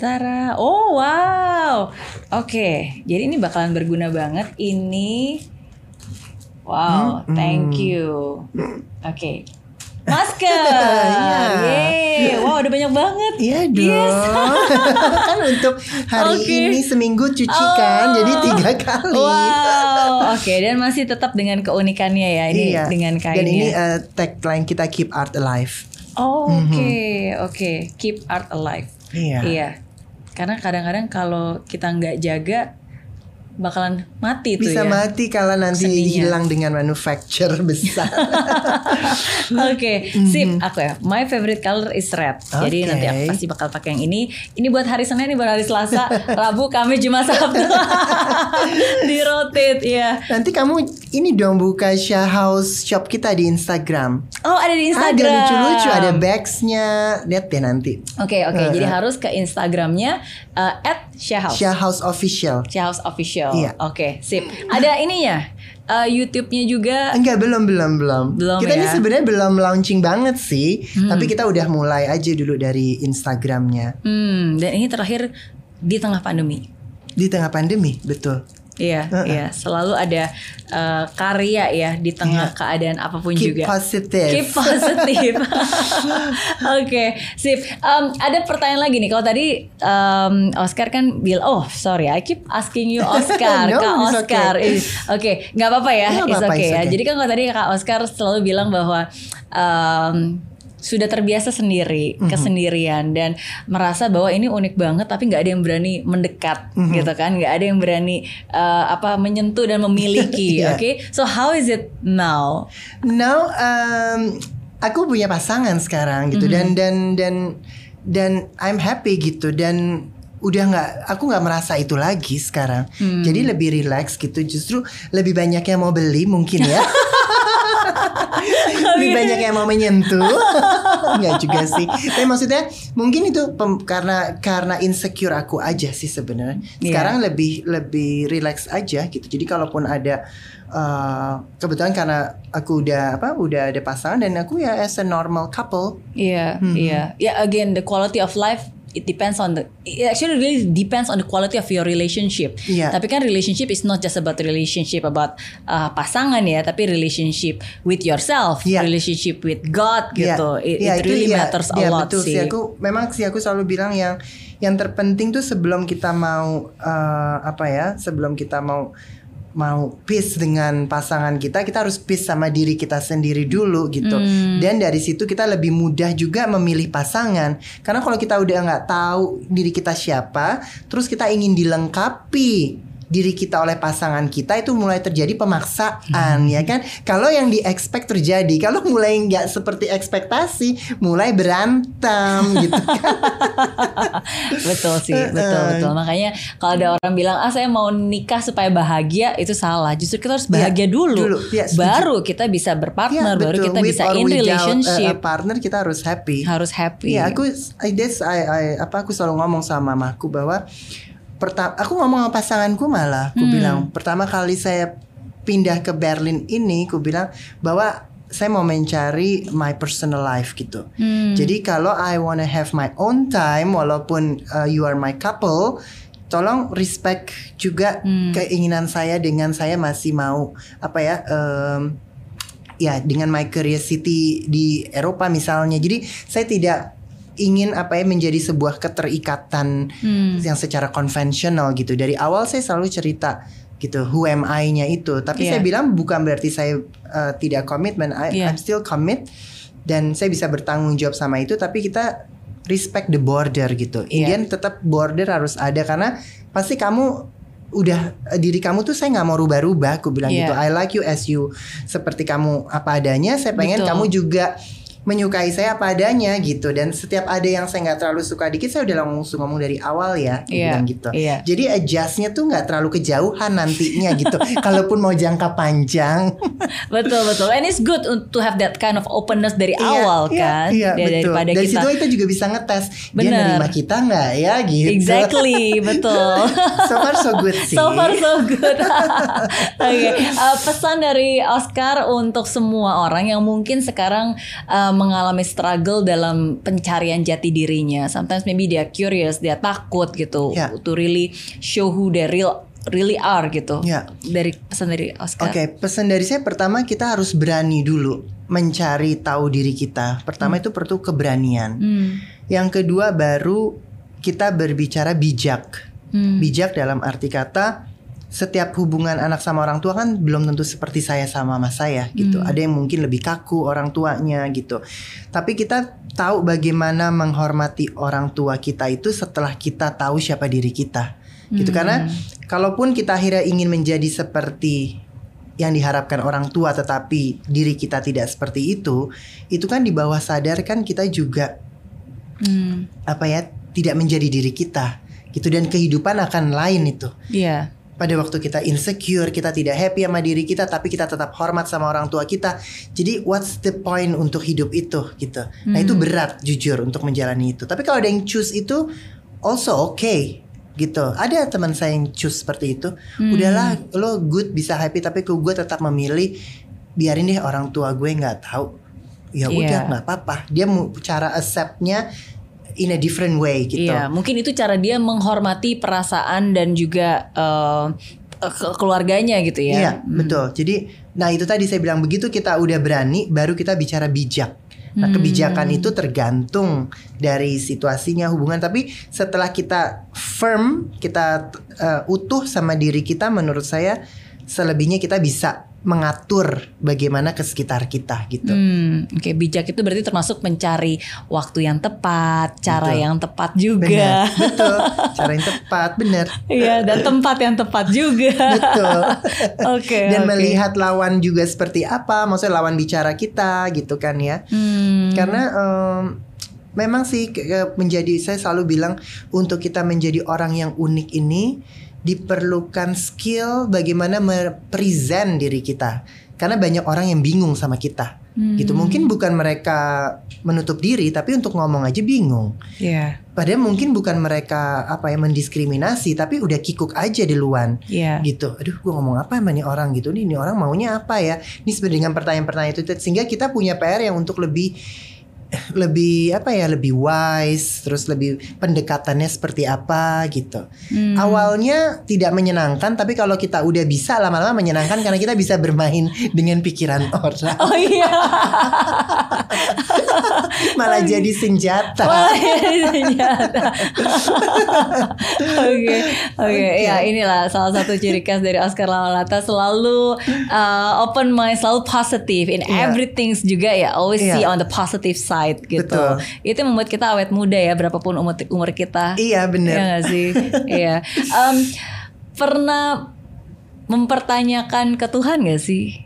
Tara. Oh, wow. Oke, jadi ini bakalan berguna banget. Ini. Wow, thank you. Oke. Masker, wow ada banyak banget. Iya dong, kan untuk hari ini seminggu cuci kan, jadi 3 kali. Wow, oke, dan masih tetap dengan keunikannya ya ini dengan kainnya. Dan ini tagline kita keep art alive. Oke, keep art alive. Iya. Karena kadang-kadang kalau kita nggak jaga bakalan mati tuh. Bisa ya, bisa mati kalau nanti seninya hilang dengan manufacture besar. Oke, sip. Aku ya, my favorite color is red. Jadi nanti aku pasti bakal pakai yang ini. Ini buat hari Senin, ini buat hari Selasa, Rabu, Kamis, Jumat, Sabtu. Di rotate ya. Nanti kamu ini dong buka Shah House shop kita di Instagram. Oh, ada di Instagram. Ada lucu-lucu, ada bags-nya. Lihat deh nanti. Oke. Jadi harus ke Instagramnya @Shah House. Shah House Official. Shah House Official. Iya. Oke, sip. Ada ininya, YouTube-nya juga? Enggak, belum. Kita ini sebenarnya belum launching banget sih, tapi kita udah mulai aja dulu dari Instagramnya. Dan ini terakhir di tengah pandemi. Di tengah pandemi, betul. Iya, selalu ada karya ya di tengah keadaan apapun. Keep positive. Oke, sip. Ada pertanyaan lagi nih. Kalau tadi Oscar kan bilang, oh sorry, I keep asking you Oscar. No, Kak Oscar. Oke, nggak apa-apa ya. It's okay. Ya. Jadi kan kalau tadi Kak Oscar selalu bilang bahwa sudah terbiasa sendiri, kesendirian, dan merasa bahwa ini unik banget tapi nggak ada yang berani mendekat, gitu kan, nggak ada yang berani menyentuh dan memiliki. Okay? So how is it now? Now aku punya pasangan sekarang gitu, dan I'm happy gitu, dan udah nggak, aku nggak merasa itu lagi sekarang. Jadi lebih relax gitu, justru lebih banyak yang mau beli mungkin ya. Lebih banyak yang mau menyentuh. Enggak juga sih. Tapi maksudnya mungkin itu karena insecure aku aja sih sebenarnya. Sekarang lebih relax aja gitu. Jadi kalaupun ada kebetulan karena aku udah ada pasangan, dan aku ya as a normal couple. Yeah, again the quality of life it really depends on the quality of your relationship. Tapi kan relationship is not just about relationship about pasangan ya, tapi relationship with yourself, relationship with God gitu. It really matters a lot. Betul sih. Aku selalu bilang yang terpenting tuh sebelum kita mau sebelum kita mau peace dengan pasangan kita harus peace sama diri kita sendiri dulu gitu. Dan dari situ kita lebih mudah juga memilih pasangan, karena kalau kita udah nggak tahu diri kita siapa, terus kita ingin dilengkapi diri kita oleh pasangan kita, itu mulai terjadi pemaksaan, ya kan? Kalau yang di-expect terjadi, kalau mulai nggak seperti ekspektasi, mulai berantem gitu kan. Betul sih, betul. Makanya kalau ada orang bilang, ah saya mau nikah supaya bahagia, itu salah. Justru kita harus bahagia dulu. Ya, baru kita bisa berpartner, baru kita bisa in relationship. Partner kita harus happy. Harus happy. Ya, aku selalu ngomong sama mamaku bahwa aku ngomong sama pasanganku malah, aku bilang pertama kali saya pindah ke Berlin ini, aku bilang bahwa saya mau mencari my personal life gitu. Jadi kalau I wanna have my own time, walaupun you are my couple, tolong respect juga keinginan saya dengan saya masih mau apa ya. Ya dengan my curiosity di Eropa misalnya. Jadi saya tidak ingin apa ya menjadi sebuah keterikatan yang secara konvensional gitu. Dari awal saya selalu cerita gitu, who am I-nya itu. Tapi saya bilang bukan berarti saya tidak komitmen. I'm still commit dan saya bisa bertanggung jawab sama itu. Tapi kita respect the border gitu. Indian tetap border harus ada, karena pasti kamu udah diri kamu tuh saya nggak mau rubah-rubah. Aku bilang gitu. I like you as you, seperti kamu apa adanya. Saya pengen kamu juga menyukai saya apa adanya gitu. Dan setiap ada yang saya gak terlalu suka dikit, saya udah langsung ngomong dari awal ya, bilang gitu. Jadi adjustnya tuh gak terlalu kejauhan nantinya gitu. Kalaupun mau jangka panjang. Betul. And it's good to have that kind of openness dari awal kan. Iya, betul. Dari situ kita juga bisa ngetes, dia nerima kita gak ya gitu. Exactly, betul. So far so good sih. So far so good. Okay. Pesan dari Oscar untuk semua orang yang mungkin sekarang mengalami struggle dalam pencarian jati dirinya. Sometimes maybe dia curious, dia takut gitu to really show who they really are gitu. Dari pesan dari Oscar. Oke, pesan dari saya pertama kita harus berani dulu mencari tahu diri kita. Pertama itu perlu keberanian. Yang kedua baru kita berbicara bijak. Bijak dalam arti kata setiap hubungan anak sama orang tua kan belum tentu seperti saya sama mas saya gitu. Ada yang mungkin lebih kaku orang tuanya gitu. Tapi kita tahu bagaimana menghormati orang tua kita itu setelah kita tahu siapa diri kita gitu. Karena kalaupun kita akhirnya ingin menjadi seperti yang diharapkan orang tua, tetapi diri kita tidak seperti itu kan di bawah sadar kan kita juga apa ya tidak menjadi diri kita gitu. Dan kehidupan akan lain itu. Pada waktu kita insecure, kita tidak happy sama diri kita, tapi kita tetap hormat sama orang tua kita. Jadi what's the point untuk hidup itu gitu. Nah itu berat jujur untuk menjalani itu. Tapi kalau ada yang choose itu also okay gitu. Ada teman saya yang choose seperti itu. Udahlah lo good bisa happy, tapi gue tetap memilih biarin deh orang tua gue gak tahu. Ya udah gak apa-apa. Dia cara accept-nya in a different way gitu. Iya, mungkin itu cara dia menghormati perasaan dan juga keluarganya gitu ya. Iya, betul. Jadi, nah itu tadi saya bilang begitu kita udah berani, baru kita bicara bijak. Nah kebijakan itu tergantung dari situasinya hubungan. Tapi setelah kita firm, kita utuh sama diri kita, menurut saya selebihnya kita bisa mengatur bagaimana ke sekitar kita gitu. Oke, bijak itu berarti termasuk mencari waktu yang tepat, cara yang tepat juga. Benar, betul, cara yang tepat, benar. Iya, dan tempat yang tepat juga. Betul. Oke. Dan melihat lawan juga seperti apa, maksudnya lawan bicara kita gitu kan ya. Karena memang sih saya selalu bilang untuk kita menjadi orang yang unik ini diperlukan skill bagaimana me-present diri kita. Karena banyak orang yang bingung sama kita gitu. Mungkin bukan mereka menutup diri, tapi untuk ngomong aja bingung. Padahal mungkin bukan mereka apa ya mendiskriminasi, tapi udah kikuk aja duluan gitu. Aduh gue ngomong apa sama nih orang gitu. Ini orang maunya apa ya. Ini sebenarnya dengan pertanyaan-pertanyaan itu. Sehingga kita punya PR yang untuk lebih apa ya, lebih wise, terus lebih pendekatannya seperti apa gitu. Awalnya tidak menyenangkan, tapi kalau kita udah bisa lama-lama menyenangkan karena kita bisa bermain dengan pikiran orang. Oh iya. Malah jadi senjata. Oke. Ya inilah salah satu ciri khas dari Oscar Lawalata, selalu open mind, selalu positive in everything juga ya. Always see on the positive side. Gitu. Betul. Itu membuat kita awet muda ya, berapapun umur kita. Iya benar. Iya gak sih. Iya. pernah mempertanyakan ke Tuhan gak sih?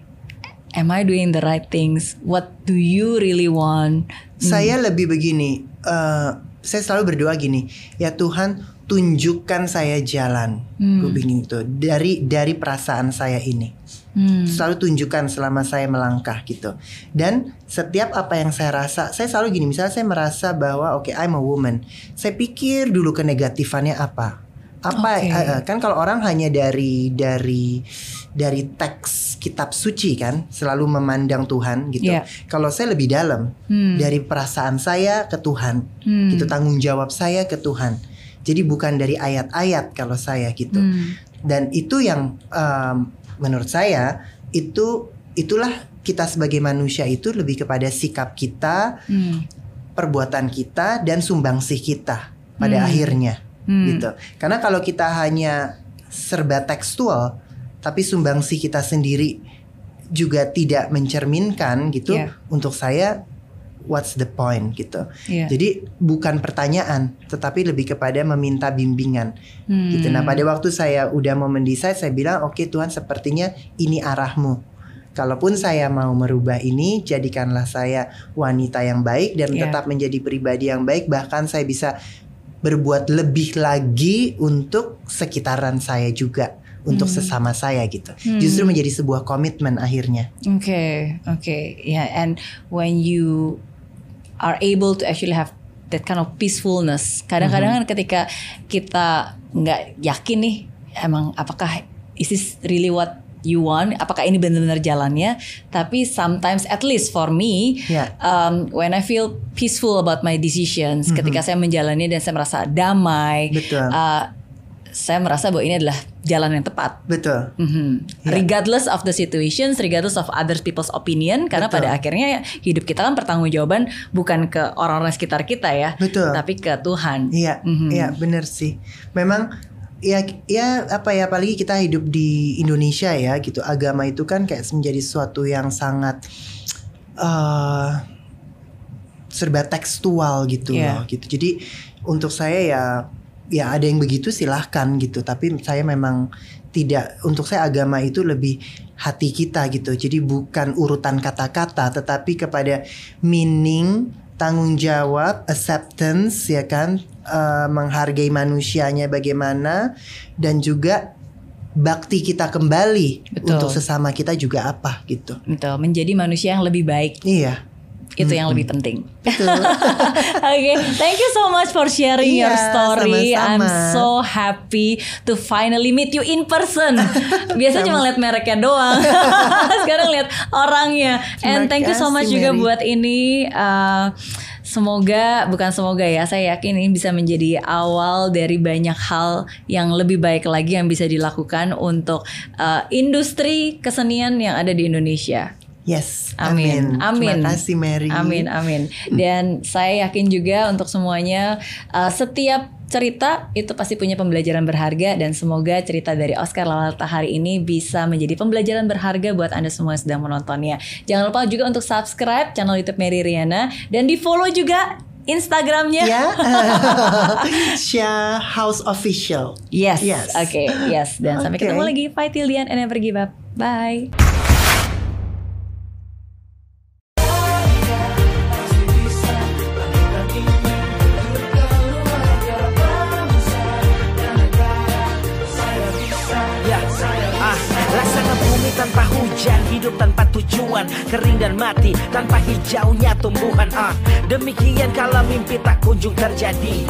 Am I doing the right things? What do you really want? Saya lebih begini, saya selalu berdoa gini, ya Tuhan tunjukkan saya jalan, gue bingung itu dari perasaan saya ini, selalu tunjukkan selama saya melangkah gitu. Dan setiap apa yang saya rasa, saya selalu gini, misalnya saya merasa bahwa okay, I'm a woman, saya pikir dulu ke negatifannya apa okay. Kan kalau orang hanya dari teks kitab suci kan selalu memandang Tuhan gitu. Yeah. Kalau saya lebih dalam dari perasaan saya ke Tuhan, gitu, tanggung jawab saya ke Tuhan. Jadi bukan dari ayat-ayat kalau saya gitu. Dan itu yang menurut saya itulah kita sebagai manusia itu lebih kepada sikap kita, perbuatan kita dan sumbangsih kita pada akhirnya. Gitu. Karena kalau kita hanya serba tekstual, tapi sumbangsih kita sendiri juga tidak mencerminkan gitu. Yeah. Untuk saya, what's the point gitu. Yeah. Jadi bukan pertanyaan, tetapi lebih kepada meminta bimbingan. Gitu. Nah pada waktu saya udah mau mendesain, saya bilang okay, Tuhan sepertinya ini arahmu. Kalaupun saya mau merubah ini, jadikanlah saya wanita yang baik dan tetap menjadi pribadi yang baik. Bahkan saya bisa berbuat lebih lagi untuk sekitaran saya juga, untuk sesama saya gitu. Justru menjadi sebuah komitmen akhirnya. Okay. Yeah, and when you are able to actually have that kind of peacefulness, kadang-kadang kan ketika kita nggak yakin nih, emang apakah is this really what you want, apakah ini benar-benar jalannya. Tapi sometimes, at least for me, when I feel peaceful about my decisions, ketika saya menjalani dan saya merasa damai, saya merasa bahwa ini adalah jalan yang tepat. Betul. Regardless of the situations, regardless of other people's opinion, karena pada akhirnya hidup kita kan pertanggungjawaban bukan ke orang-orang sekitar kita ya, tapi ke Tuhan. Iya, benar sih. Memang Ya apalagi kita hidup di Indonesia ya gitu. Agama itu kan kayak menjadi sesuatu yang sangat serba tekstual gitu loh gitu. Jadi untuk saya ya ada yang begitu silahkan gitu. Tapi saya memang tidak, untuk saya agama itu lebih hati kita gitu. Jadi bukan urutan kata-kata, tetapi kepada meaning, tanggung jawab, acceptance ya kan, menghargai manusianya bagaimana, dan juga bakti kita kembali. Betul. Untuk sesama kita juga apa gitu. Betul, menjadi manusia yang lebih baik. Iya. Itu yang lebih penting. Okay, thank you so much for sharing your story. Sama-sama. I'm so happy to finally meet you in person. Biasanya cuma lihat mereknya doang. Sekarang lihat orangnya. And thank you so much juga buat ini. Semoga ya, saya yakin ini bisa menjadi awal dari banyak hal yang lebih baik lagi yang bisa dilakukan untuk industri kesenian yang ada di Indonesia. Yes, amin. Terima kasih Mary. Amin. Dan saya yakin juga untuk semuanya, setiap cerita itu pasti punya pembelajaran berharga. Dan semoga cerita dari Oscar Lawalata hari ini bisa menjadi pembelajaran berharga buat Anda semua yang sedang menontonnya. Jangan lupa juga untuk subscribe channel YouTube Mary Riana. Dan di follow juga Instagramnya. Shah House Official. Yes. Okay. Dan sampai ketemu lagi. Bye till the end and never give up. Bye. Tanpa hujan, hidup tanpa tujuan, kering dan mati tanpa hijaunya tumbuhan. Demikian kalau mimpi tak kunjung terjadi.